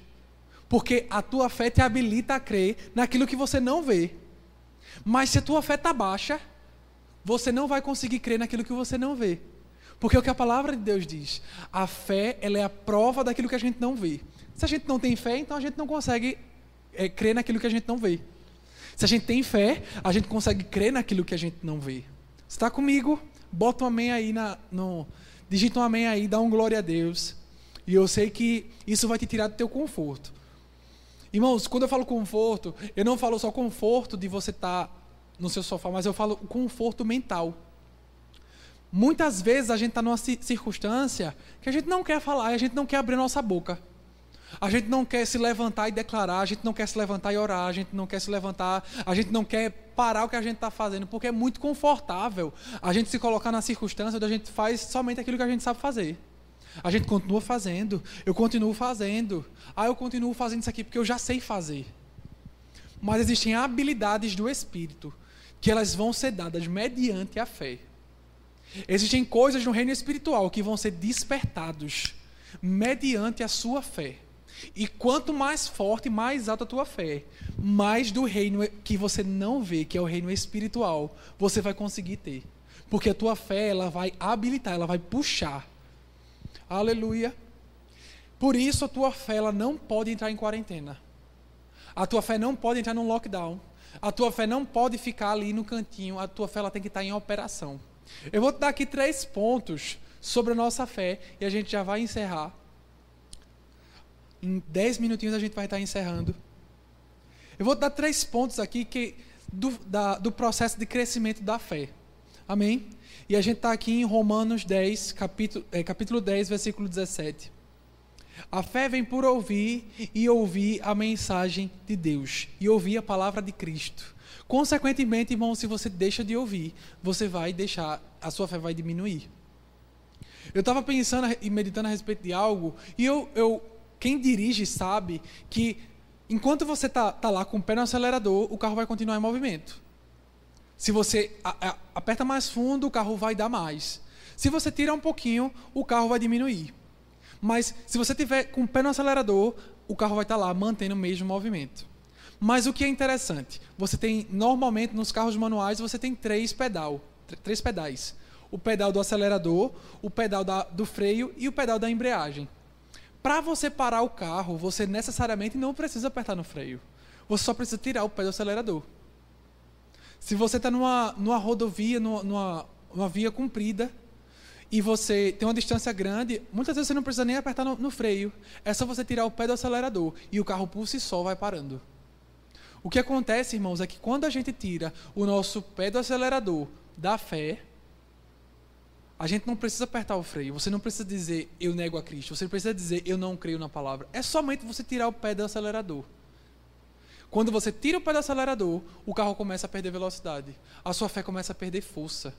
porque a tua fé te habilita a crer naquilo que você não vê. Mas se a tua fé está baixa, você não vai conseguir crer naquilo que você não vê, porque é o que a palavra de Deus diz, a fé, ela é a prova daquilo que a gente não vê. Se a gente não tem fé, então a gente não consegue é, crer naquilo que a gente não vê. Se a gente tem fé, a gente consegue crer naquilo que a gente não vê. Você está comigo? Bota um amém aí, na, no, digita um amém aí, dá um glória a Deus. E eu sei que isso vai te tirar do teu conforto. Irmãos, quando eu falo conforto, eu não falo só conforto de você estar no seu sofá, mas eu falo conforto mental. Muitas vezes a gente está numa circunstância que a gente não quer falar, a gente não quer abrir nossa boca. A gente não quer se levantar e declarar, a gente não quer se levantar e orar, a gente não quer se levantar, a gente não quer parar o que a gente está fazendo, porque é muito confortável a gente se colocar na circunstância onde a gente faz somente aquilo que a gente sabe fazer. A gente continua fazendo, eu continuo fazendo, ah, eu continuo fazendo isso aqui porque eu já sei fazer. Mas existem habilidades do Espírito que elas vão ser dadas mediante a fé. Existem coisas no reino espiritual que vão ser despertados mediante a sua fé. E quanto mais forte, mais alta a tua fé, mais do reino que você não vê, que é o reino espiritual, você vai conseguir ter. Porque a tua fé, ela vai habilitar, ela vai puxar. Aleluia. Por isso a tua fé, ela não pode entrar em quarentena. A tua fé não pode entrar num lockdown. A tua fé não pode ficar ali no cantinho. A tua fé, ela tem que estar em operação. Eu vou te dar aqui três pontos sobre a nossa fé e a gente já vai encerrar. Em dez minutinhos a gente vai estar encerrando. Eu vou dar três pontos aqui que, do, da, do processo de crescimento da fé. Amém? E a gente está aqui em Romanos dez, capítulo, é, capítulo dez, versículo dezessete. A fé vem por ouvir e ouvir a mensagem de Deus. E ouvir a palavra de Cristo. Consequentemente, irmão, se você deixa de ouvir, você vai deixar, a sua fé vai diminuir. Eu estava pensando e meditando a respeito de algo e eu... eu quem dirige sabe que enquanto você está tá lá com o pé no acelerador, o carro vai continuar em movimento. Se você a, a, aperta mais fundo, o carro vai dar mais. Se você tira um pouquinho, o carro vai diminuir. Mas se você tiver com o pé no acelerador, o carro vai estar tá lá mantendo o mesmo movimento. Mas o que é interessante, você tem normalmente nos carros manuais, você tem três, pedal, tr- três pedais. O pedal do acelerador, o pedal da, do freio e o pedal da embreagem. Para você parar o carro, você necessariamente não precisa apertar no freio. Você só precisa tirar o pé do acelerador. Se você está numa, numa rodovia, numa, numa uma via comprida, e você tem uma distância grande, muitas vezes você não precisa nem apertar no, no freio. É só você tirar o pé do acelerador e o carro por si só vai parando. O que acontece, irmãos, é que quando a gente tira o nosso pé do acelerador da fé, a gente não precisa apertar o freio, você não precisa dizer, eu nego a Cristo, você não precisa dizer, eu não creio na palavra. É somente você tirar o pé do acelerador. Quando você tira o pé do acelerador, o carro começa a perder velocidade, a sua fé começa a perder força.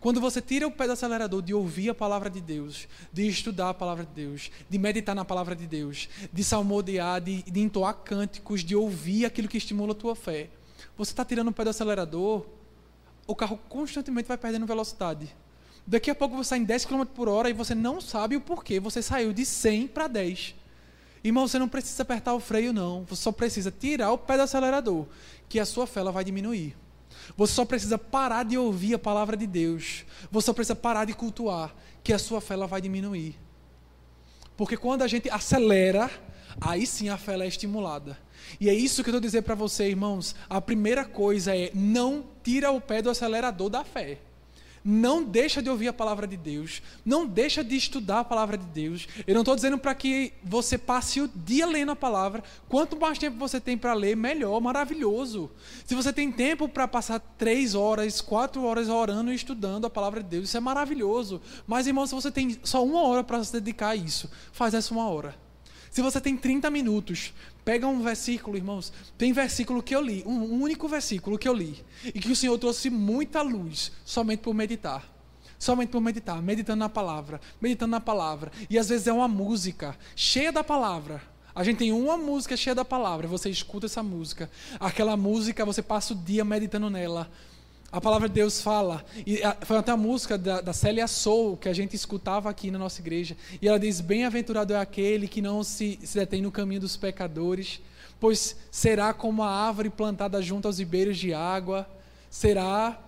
Quando você tira o pé do acelerador de ouvir a palavra de Deus, de estudar a palavra de Deus, de meditar na palavra de Deus, de salmodiar, de, de entoar cânticos, de ouvir aquilo que estimula a tua fé, você está tirando o pé do acelerador, o carro constantemente vai perdendo velocidade. Daqui a pouco você sai em dez quilômetros por hora e você não sabe o porquê, você saiu de cem para dez. Irmão, você não precisa apertar o freio não, você só precisa tirar o pé do acelerador, que a sua fé ela vai diminuir. Você só precisa parar de ouvir a palavra de Deus. Você só precisa parar de cultuar, que a sua fé ela vai diminuir. Porque quando a gente acelera, aí sim a fé ela é estimulada. E é isso que eu estou dizendo para você, irmãos. A primeira coisa é, não tira o pé do acelerador da fé. Não deixa de ouvir a palavra de Deus. Não deixa de estudar a palavra de Deus. Eu não estou dizendo para que você passe o dia lendo a palavra. Quanto mais tempo você tem para ler, melhor, maravilhoso. Se você tem tempo para passar três horas, quatro horas orando e estudando a palavra de Deus, isso é maravilhoso. Mas, irmão, se você tem só uma hora para se dedicar a isso, faz essa uma hora. Se você tem trinta minutos, pega um versículo, irmãos. Tem versículo que eu li, um único versículo que eu li, e que o Senhor trouxe muita luz, somente por meditar. Somente por meditar, meditando na palavra, meditando na palavra. E às vezes é uma música cheia da palavra. A gente tem uma música cheia da palavra, você escuta essa música. Aquela música, você passa o dia meditando nela. A palavra de Deus fala, e foi até a música da, da Célia Sou, que a gente escutava aqui na nossa igreja, e ela diz, bem-aventurado é aquele que não se, se detém no caminho dos pecadores, pois será como a árvore plantada junto aos ribeiros de água, será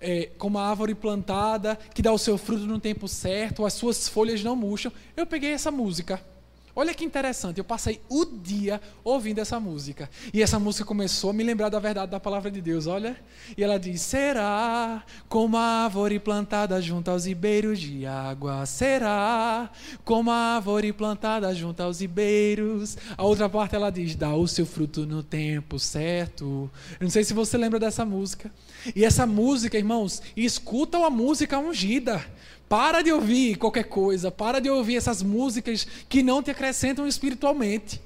é, como a árvore plantada que dá o seu fruto no tempo certo, as suas folhas não murcham. Eu peguei essa música. Olha que interessante, eu passei o dia ouvindo essa música. E essa música começou a me lembrar da verdade da palavra de Deus, olha. E ela diz, será como a árvore plantada junto aos ribeiros de água. Será como a árvore plantada junto aos ribeiros. A outra parte ela diz, dá o seu fruto no tempo certo. Eu não sei se você lembra dessa música. E essa música, irmãos, escuta a música ungida. Para de ouvir qualquer coisa, para de ouvir essas músicas que não te acrescentam espiritualmente.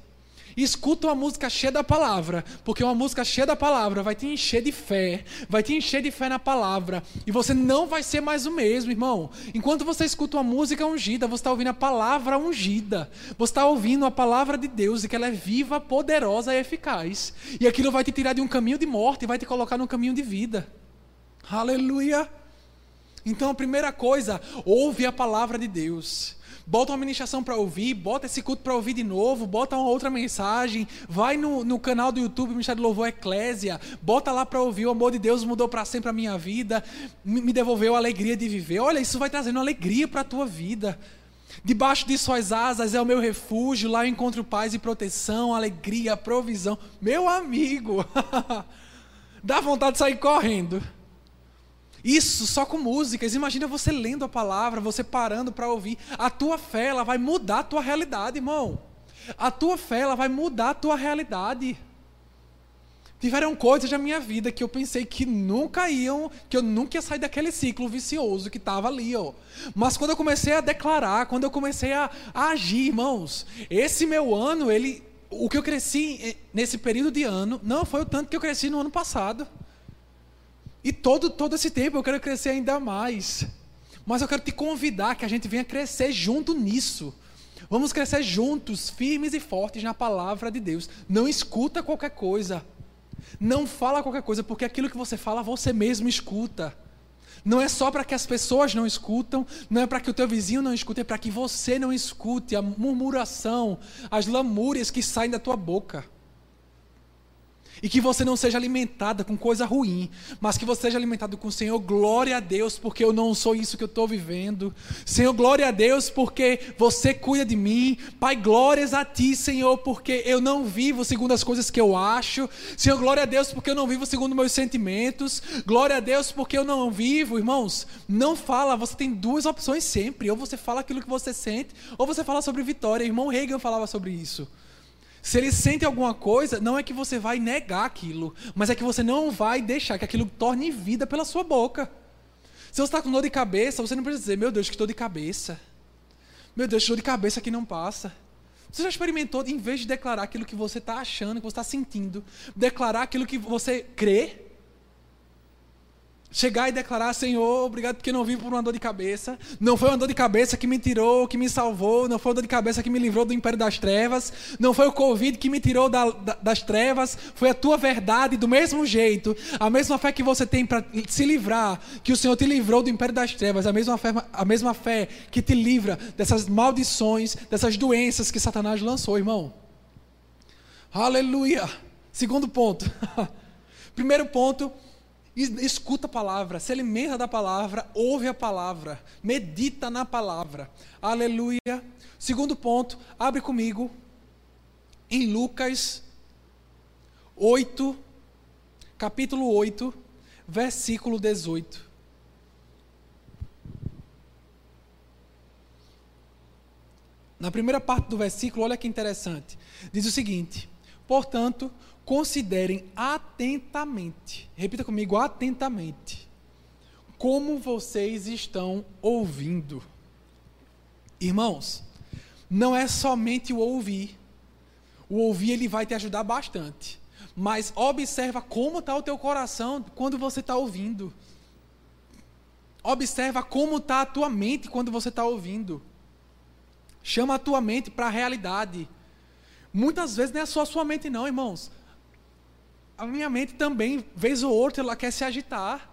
Escuta uma música cheia da palavra, porque uma música cheia da palavra vai te encher de fé, vai te encher de fé na palavra, e você não vai ser mais o mesmo, irmão. Enquanto você escuta uma música ungida, você está ouvindo a palavra ungida, você está ouvindo a palavra de Deus, e que ela é viva, poderosa e eficaz, e aquilo vai te tirar de um caminho de morte e vai te colocar num caminho de vida. Aleluia! Então a primeira coisa, ouve a palavra de Deus. Bota uma ministração para ouvir, bota esse culto para ouvir de novo, bota uma outra mensagem, vai no, no canal do YouTube, Ministério do Louvor Eclésia, bota lá para ouvir, o amor de Deus mudou para sempre a minha vida, me, me devolveu a alegria de viver. Olha, isso vai trazendo alegria para a tua vida. Debaixo de suas asas é o meu refúgio, lá eu encontro paz e proteção, alegria, provisão. Meu amigo, dá vontade de sair correndo. Isso, só com músicas. Imagina você lendo a palavra, você parando para ouvir. A tua fé, ela vai mudar a tua realidade, irmão. A tua fé, ela vai mudar a tua realidade. Tiveram coisas da minha vida que eu pensei que nunca iam, que eu nunca ia sair daquele ciclo vicioso que estava ali, ó. Mas quando eu comecei a declarar, quando eu comecei a, a agir, irmãos, esse meu ano, ele, o que eu cresci nesse período de ano, não foi o tanto que eu cresci no ano passado. E todo, todo esse tempo eu quero crescer ainda mais. Mas eu quero te convidar que a gente venha crescer junto nisso. Vamos crescer juntos, firmes e fortes na palavra de Deus. Não escuta qualquer coisa. Não fala qualquer coisa, porque aquilo que você fala, você mesmo escuta. Não é só para que as pessoas não escutam, não é para que o teu vizinho não escute, é para que você não escute a murmuração, as lamúrias que saem da tua boca. E que você não seja alimentada com coisa ruim, mas que você seja alimentado com, Senhor, glória a Deus, porque eu não sou isso que eu estou vivendo. Senhor, glória a Deus, porque você cuida de mim. Pai, glórias a Ti, Senhor, porque eu não vivo segundo as coisas que eu acho. Senhor, glória a Deus, porque eu não vivo segundo meus sentimentos. Glória a Deus, porque eu não vivo. Irmãos, não fala, você tem duas opções sempre. Ou você fala aquilo que você sente, ou você fala sobre vitória. Irmão Hegel falava sobre isso. Se ele sente alguma coisa, não é que você vai negar aquilo, mas é que você não vai deixar que aquilo torne vida pela sua boca. Se você está com dor de cabeça, você não precisa dizer, meu Deus, que dor de cabeça. Meu Deus, que dor de cabeça que não passa. Você já experimentou, em vez de declarar aquilo que você está achando, que você está sentindo, declarar aquilo que você crê? Chegar e declarar, Senhor, obrigado porque não vivo por uma dor de cabeça. Não foi uma dor de cabeça que me tirou, que me salvou. Não foi uma dor de cabeça que me livrou do império das trevas. Não foi o Covid que me tirou da, da, das trevas. Foi a tua verdade, do mesmo jeito. A mesma fé que você tem para se livrar, que o Senhor te livrou do império das trevas. A mesma fé, a mesma fé que te livra dessas maldições, dessas doenças que Satanás lançou, irmão. Aleluia. Segundo ponto. Primeiro ponto... Escuta a palavra, se alimenta da palavra, ouve a palavra, medita na palavra. Aleluia. Segundo ponto, abre comigo em Lucas oito, capítulo oito, versículo dezoito. Na primeira parte do versículo, olha que interessante. Diz o seguinte: portanto, considerem atentamente, repita comigo, atentamente, como vocês estão ouvindo. Irmãos, não é somente o ouvir. O ouvir ele vai te ajudar bastante, mas observa como está o teu coração quando você está ouvindo. Observa como está a tua mente quando você está ouvindo. Chama a tua mente para a realidade. Muitas vezes não é só a sua mente não, irmãos. A minha mente também, vez ou outra, ela quer se agitar.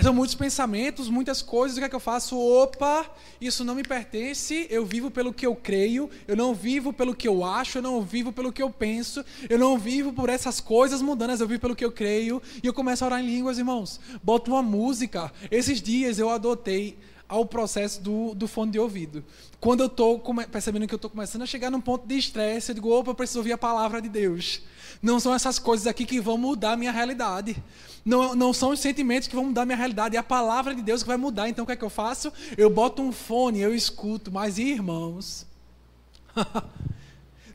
São muitos pensamentos, muitas coisas. O que é que eu faço? Opa, isso não me pertence. Eu vivo pelo que eu creio. Eu não vivo pelo que eu acho. Eu não vivo pelo que eu penso. Eu não vivo por essas coisas mundanas. Eu vivo pelo que eu creio. E eu começo a orar em línguas, irmãos. Boto uma música. Esses dias eu adotei ao processo do, do fone de ouvido. Quando eu estou percebendo que eu estou começando a chegar num ponto de estresse, eu digo, opa, eu preciso ouvir a palavra de Deus. Não são essas coisas aqui que vão mudar a minha realidade. Não, não são os sentimentos que vão mudar a minha realidade. É a palavra de Deus que vai mudar. Então o que é que eu faço? Eu boto um fone, eu escuto. Mas irmãos,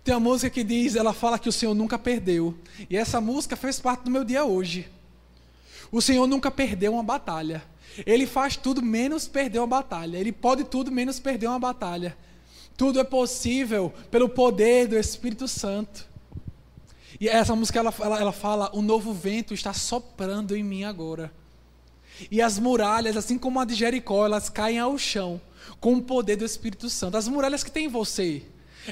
tem uma música que diz, ela fala que o Senhor nunca perdeu. E essa música fez parte do meu dia hoje. O Senhor nunca perdeu uma batalha. Ele faz tudo menos perder uma batalha. Ele pode tudo menos perder uma batalha. Tudo é possível pelo poder do Espírito Santo. E essa música, ela, ela, ela fala, o novo vento está soprando em mim agora. E as muralhas, assim como a de Jericó, elas caem ao chão com o poder do Espírito Santo. As muralhas que tem em você,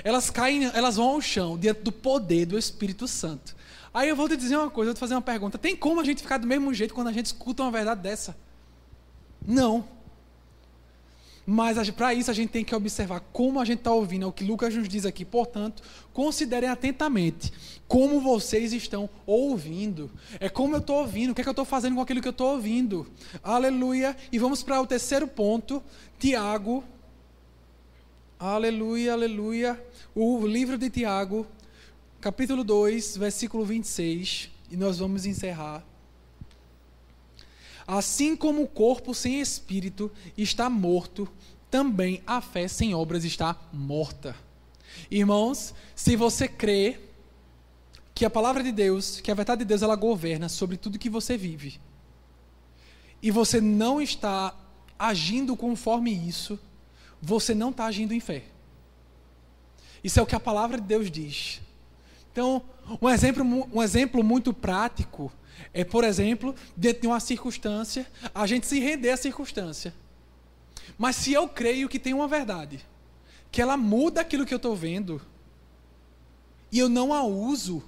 elas caem, elas vão ao chão diante do poder do Espírito Santo. Aí eu vou te dizer uma coisa, eu vou te fazer uma pergunta. Tem como a gente ficar do mesmo jeito quando a gente escuta uma verdade dessa? Não, mas para isso a gente tem que observar como a gente está ouvindo, é o que Lucas nos diz aqui. Portanto, considerem atentamente como vocês estão ouvindo. É como eu estou ouvindo, o que é que eu estou fazendo com aquilo que eu estou ouvindo. Aleluia, e vamos para o terceiro ponto, Tiago, aleluia, aleluia, o livro de Tiago, capítulo dois, versículo vinte e seis, e nós vamos encerrar. Assim como o corpo sem espírito está morto, também a fé sem obras está morta. Irmãos, se você crê que a palavra de Deus, que a verdade de Deus, ela governa sobre tudo que você vive, e você não está agindo conforme isso, você não está agindo em fé. Isso é o que a palavra de Deus diz. Então, um exemplo, um exemplo muito prático é, por exemplo, dentro de uma circunstância, a gente se render à circunstância. Mas se eu creio que tem uma verdade, que ela muda aquilo que eu estou vendo, e eu não a uso,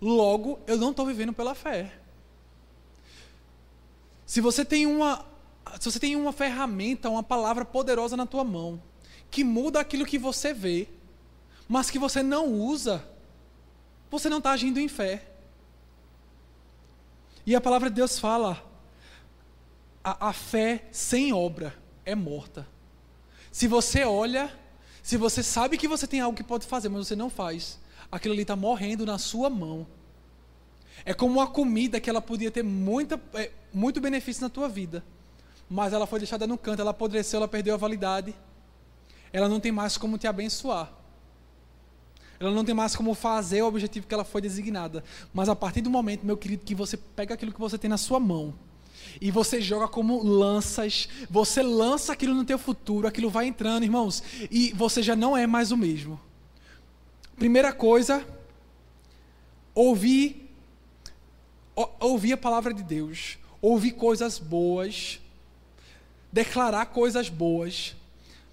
logo eu não estou vivendo pela fé. Se você tem uma, se você tem uma ferramenta, uma palavra poderosa na tua mão, que muda aquilo que você vê, mas que você não usa, você não está agindo em fé. E a palavra de Deus fala, a, a fé sem obra é morta. Se você olha, se você sabe que você tem algo que pode fazer, mas você não faz, aquilo ali está morrendo na sua mão. É como uma comida que ela podia ter muita, é, muito benefício na tua vida, mas ela foi deixada no canto, ela apodreceu, ela perdeu a validade, ela não tem mais como te abençoar. Ela não tem mais como fazer o objetivo que ela foi designada. Mas a partir do momento, meu querido, que você pega aquilo que você tem na sua mão e você joga como lanças, você lança aquilo no teu futuro, aquilo vai entrando, irmãos, e você já não é mais o mesmo. Primeira coisa, ouvir, ouvir a palavra de Deus, ouvir coisas boas, declarar coisas boas.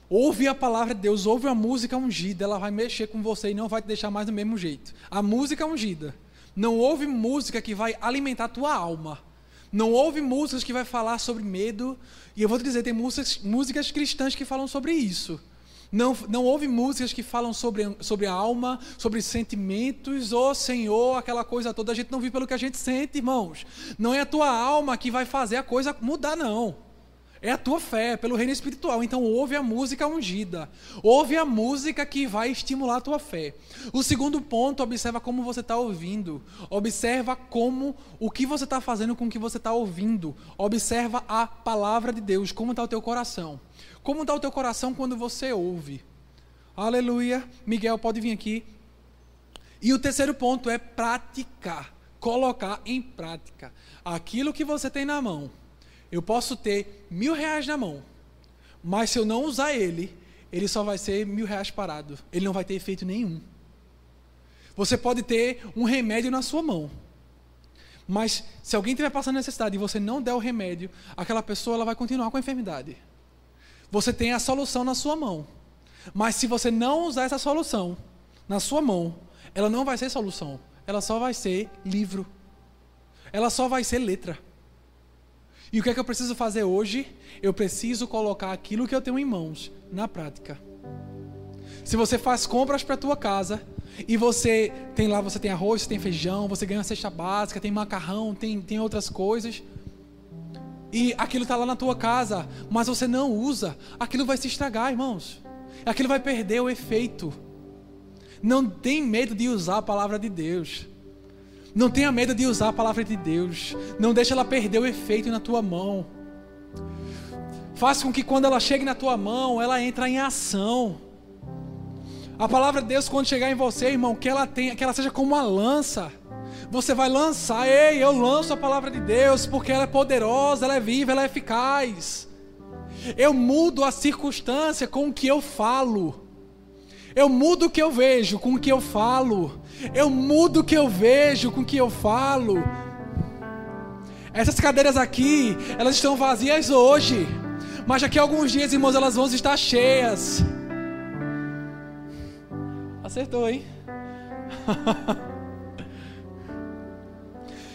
Ouve a palavra de Deus, ouve a música ungida, ela vai mexer com você e não vai te deixar mais do mesmo jeito. A música ungida. Não ouve música que vai alimentar a tua alma. Não ouve músicas que vai falar sobre medo. E eu vou te dizer, tem músicas, músicas cristãs que falam sobre isso. Não, não houve músicas que falam sobre, sobre a alma, sobre sentimentos, ó Senhor, aquela coisa toda. A gente não vive pelo que a gente sente, irmãos. Não é a tua alma que vai fazer a coisa mudar, não. É a tua fé, pelo reino espiritual. Então ouve a música ungida. Ouve a música que vai estimular a tua fé. O segundo ponto, observa como você está ouvindo. Observa como, o que você está fazendo com o que você está ouvindo. Observa a palavra de Deus, como está o teu coração. Como está o teu coração quando você ouve. Aleluia. Miguel, pode vir aqui. E o terceiro ponto é praticar. Colocar em prática. Aquilo que você tem na mão. Eu posso ter mil reais na mão, mas se eu não usar ele, ele só vai ser mil reais parado. Ele não vai ter efeito nenhum. Você pode ter um remédio na sua mão, mas se alguém estiver passando necessidade e você não der o remédio, aquela pessoa ela vai continuar com a enfermidade. Você tem a solução na sua mão, mas se você não usar essa solução na sua mão, ela não vai ser solução, ela só vai ser livro, ela só vai ser letra. E o que é que eu preciso fazer hoje? Eu preciso colocar aquilo que eu tenho em mãos na prática. Se você faz compras para a tua casa e você tem lá, você tem arroz, você tem feijão, você ganha uma cesta básica, tem macarrão, tem, tem outras coisas. E aquilo está lá na tua casa, mas você não usa. Aquilo vai se estragar, irmãos. Aquilo vai perder o efeito. Não tem medo de usar a palavra de Deus. Não tenha medo de usar a palavra de Deus. Não deixe ela perder o efeito na tua mão. Faça com que quando ela chegue na tua mão, ela entre em ação. A palavra de Deus, quando chegar em você, irmão, que ela tenha, que ela seja como uma lança. Você vai lançar. Ei, eu lanço a palavra de Deus porque ela é poderosa, ela é viva, ela é eficaz. Eu mudo a circunstância com o que eu falo. Eu mudo o que eu vejo com o que eu falo. Eu mudo o que eu vejo com o que eu falo. Essas cadeiras aqui, elas estão vazias hoje. Mas daqui a alguns dias, irmãos, elas vão estar cheias. Acertou, hein?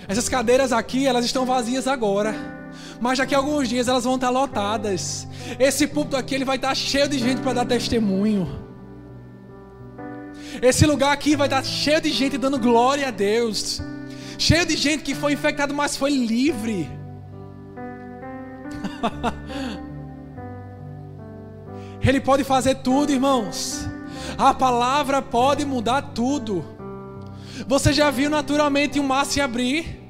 Essas cadeiras aqui, elas estão vazias agora. Mas daqui a alguns dias, elas vão estar lotadas. Esse púlpito aqui, ele vai estar cheio de gente para dar testemunho. Esse lugar aqui vai estar cheio de gente dando glória a Deus. Cheio de gente que foi infectado, mas foi livre. Ele pode fazer tudo, irmãos. A palavra pode mudar tudo. Você já viu naturalmente um mar se abrir?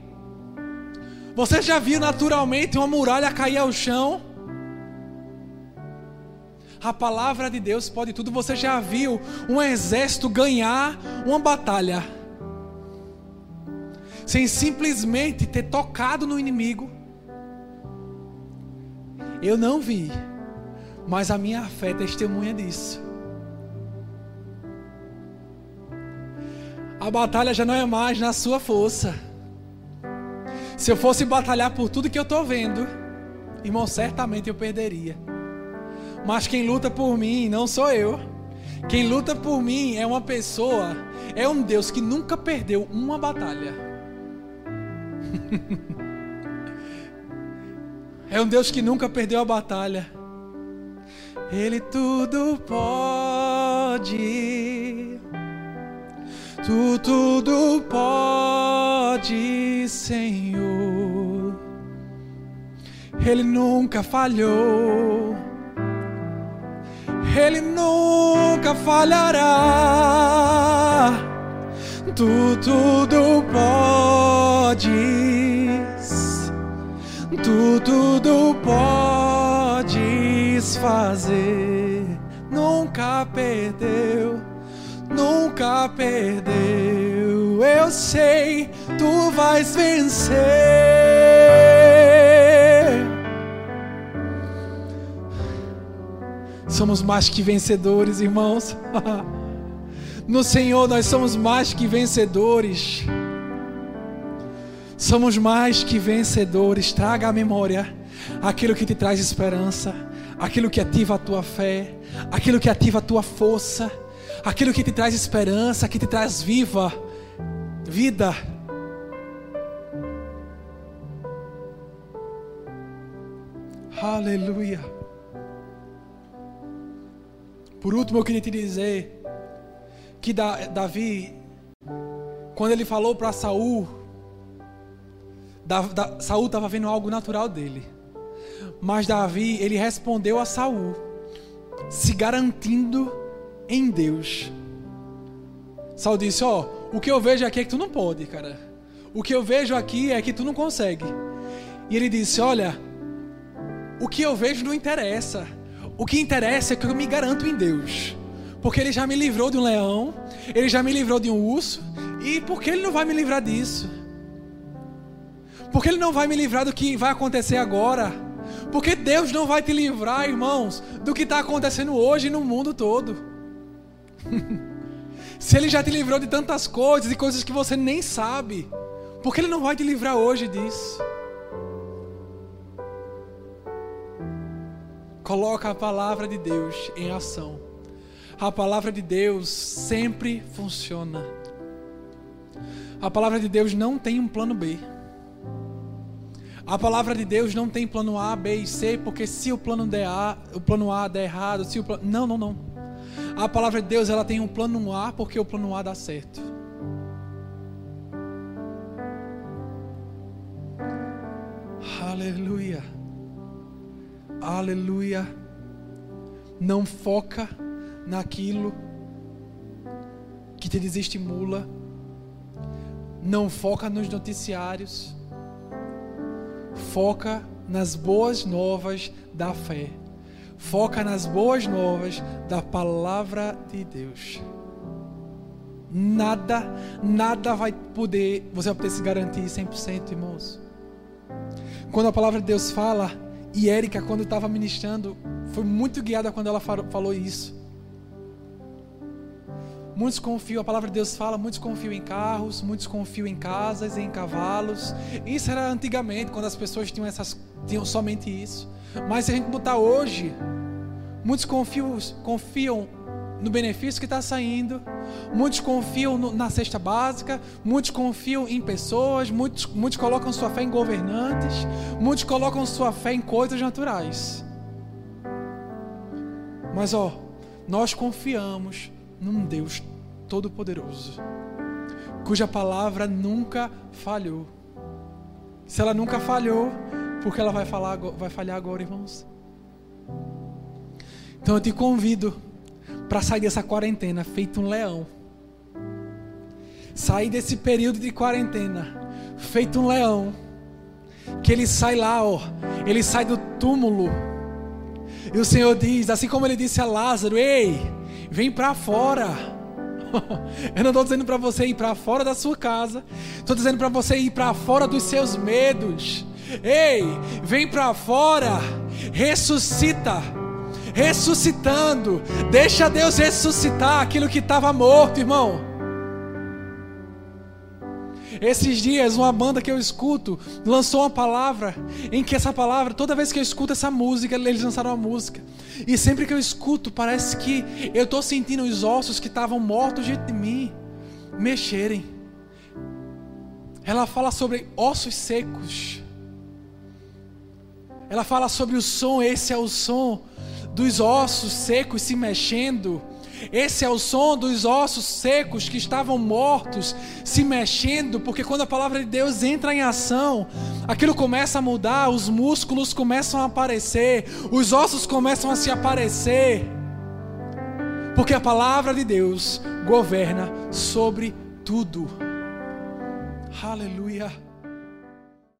Você já viu naturalmente uma muralha cair ao chão? A palavra de Deus pode tudo. Você já viu um exército ganhar uma batalha sem simplesmente ter tocado no inimigo? Eu não vi, mas a minha fé testemunha disso. A batalha já não é mais na sua força. Se eu fosse batalhar por tudo que eu estou vendo, irmão, certamente eu perderia. Mas quem luta por mim não sou eu. Quem luta por mim é uma pessoa, é um Deus que nunca perdeu uma batalha. É um Deus que nunca perdeu a batalha. Ele tudo pode. Tu tudo pode, Senhor. Ele nunca falhou. Ele nunca falhará. Tu tudo podes. Tu tudo podes fazer. Nunca perdeu. Nunca perdeu. Eu sei, tu vais vencer. Somos mais que vencedores, irmãos. No Senhor nós somos mais que vencedores. Somos mais que vencedores. Traga à memória aquilo que te traz esperança, aquilo que ativa a tua fé, aquilo que ativa a tua força, aquilo que te traz esperança, que te traz viva vida. Aleluia. Por último, eu queria te dizer que Davi, quando ele falou para Saul, Saul estava vendo algo natural dele, mas Davi, ele respondeu a Saul, se garantindo em Deus. Saul disse, ó, oh, o que eu vejo aqui é que tu não pode, cara, o que eu vejo aqui é que tu não consegue. E ele disse, olha, o que eu vejo não interessa, o que interessa é que eu me garanto em Deus, porque ele já me livrou de um leão, ele já me livrou de um urso, e por que ele não vai me livrar disso? Porque ele não vai me livrar do que vai acontecer agora? Porque Deus não vai te livrar, irmãos, do que está acontecendo hoje no mundo todo. Se ele já te livrou de tantas coisas, de coisas que você nem sabe, por que ele não vai te livrar hoje disso? Coloca a palavra de Deus em ação. A palavra de Deus sempre funciona. A palavra de Deus não tem um plano B. A palavra de Deus não tem plano A, B e C, porque se o plano, der A, o plano A der errado, se o plano... Não, não, não. A palavra de Deus, ela tem um plano A, porque o plano A dá certo. Aleluia. Aleluia. Não foca naquilo que te desestimula. Não foca nos noticiários. Foca nas boas novas da fé. Foca nas boas novas da palavra de Deus. Nada, nada vai poder, você vai poder se garantir cem por cento, irmãos. Quando a palavra de Deus fala, e Érica, quando estava ministrando, foi muito guiada quando ela falou isso. Muitos confiam, a palavra de Deus fala, muitos confiam em carros, muitos confiam em casas, em cavalos. Isso era antigamente, quando as pessoas tinham, essas, tinham somente isso. Mas se a gente botar hoje, muitos confiam, confiam no benefício que está saindo, muitos confiam no, na cesta básica, muitos confiam em pessoas, muitos, muitos colocam sua fé em governantes, muitos colocam sua fé em coisas naturais. Mas ó, nós confiamos num Deus Todo-Poderoso, cuja palavra nunca falhou. Se ela nunca falhou, porque ela vai, falar, vai falhar agora, irmãos? Então eu te convido para sair dessa quarentena feito um leão. Sair desse período de quarentena feito um leão, que ele sai lá, ó, ele sai do túmulo, e o Senhor diz, assim como ele disse a Lázaro, ei, vem para fora. Eu não estou dizendo para você ir para fora da sua casa, estou dizendo para você ir para fora dos seus medos. Ei, vem para fora, ressuscita, ressuscitando, deixa Deus ressuscitar aquilo que estava morto, irmão. Esses dias uma banda que eu escuto lançou uma palavra, em que essa palavra, toda vez que eu escuto essa música, eles lançaram uma música, e sempre que eu escuto parece que eu estou sentindo os ossos que estavam mortos diante de mim mexerem. Ela fala sobre ossos secos, ela fala sobre o som, esse é o som dos ossos secos se mexendo. Esse é o som dos ossos secos que estavam mortos se mexendo, porque quando a palavra de Deus entra em ação, aquilo começa a mudar, os músculos começam a aparecer, os ossos começam a se aparecer, porque a palavra de Deus governa sobre tudo. Aleluia.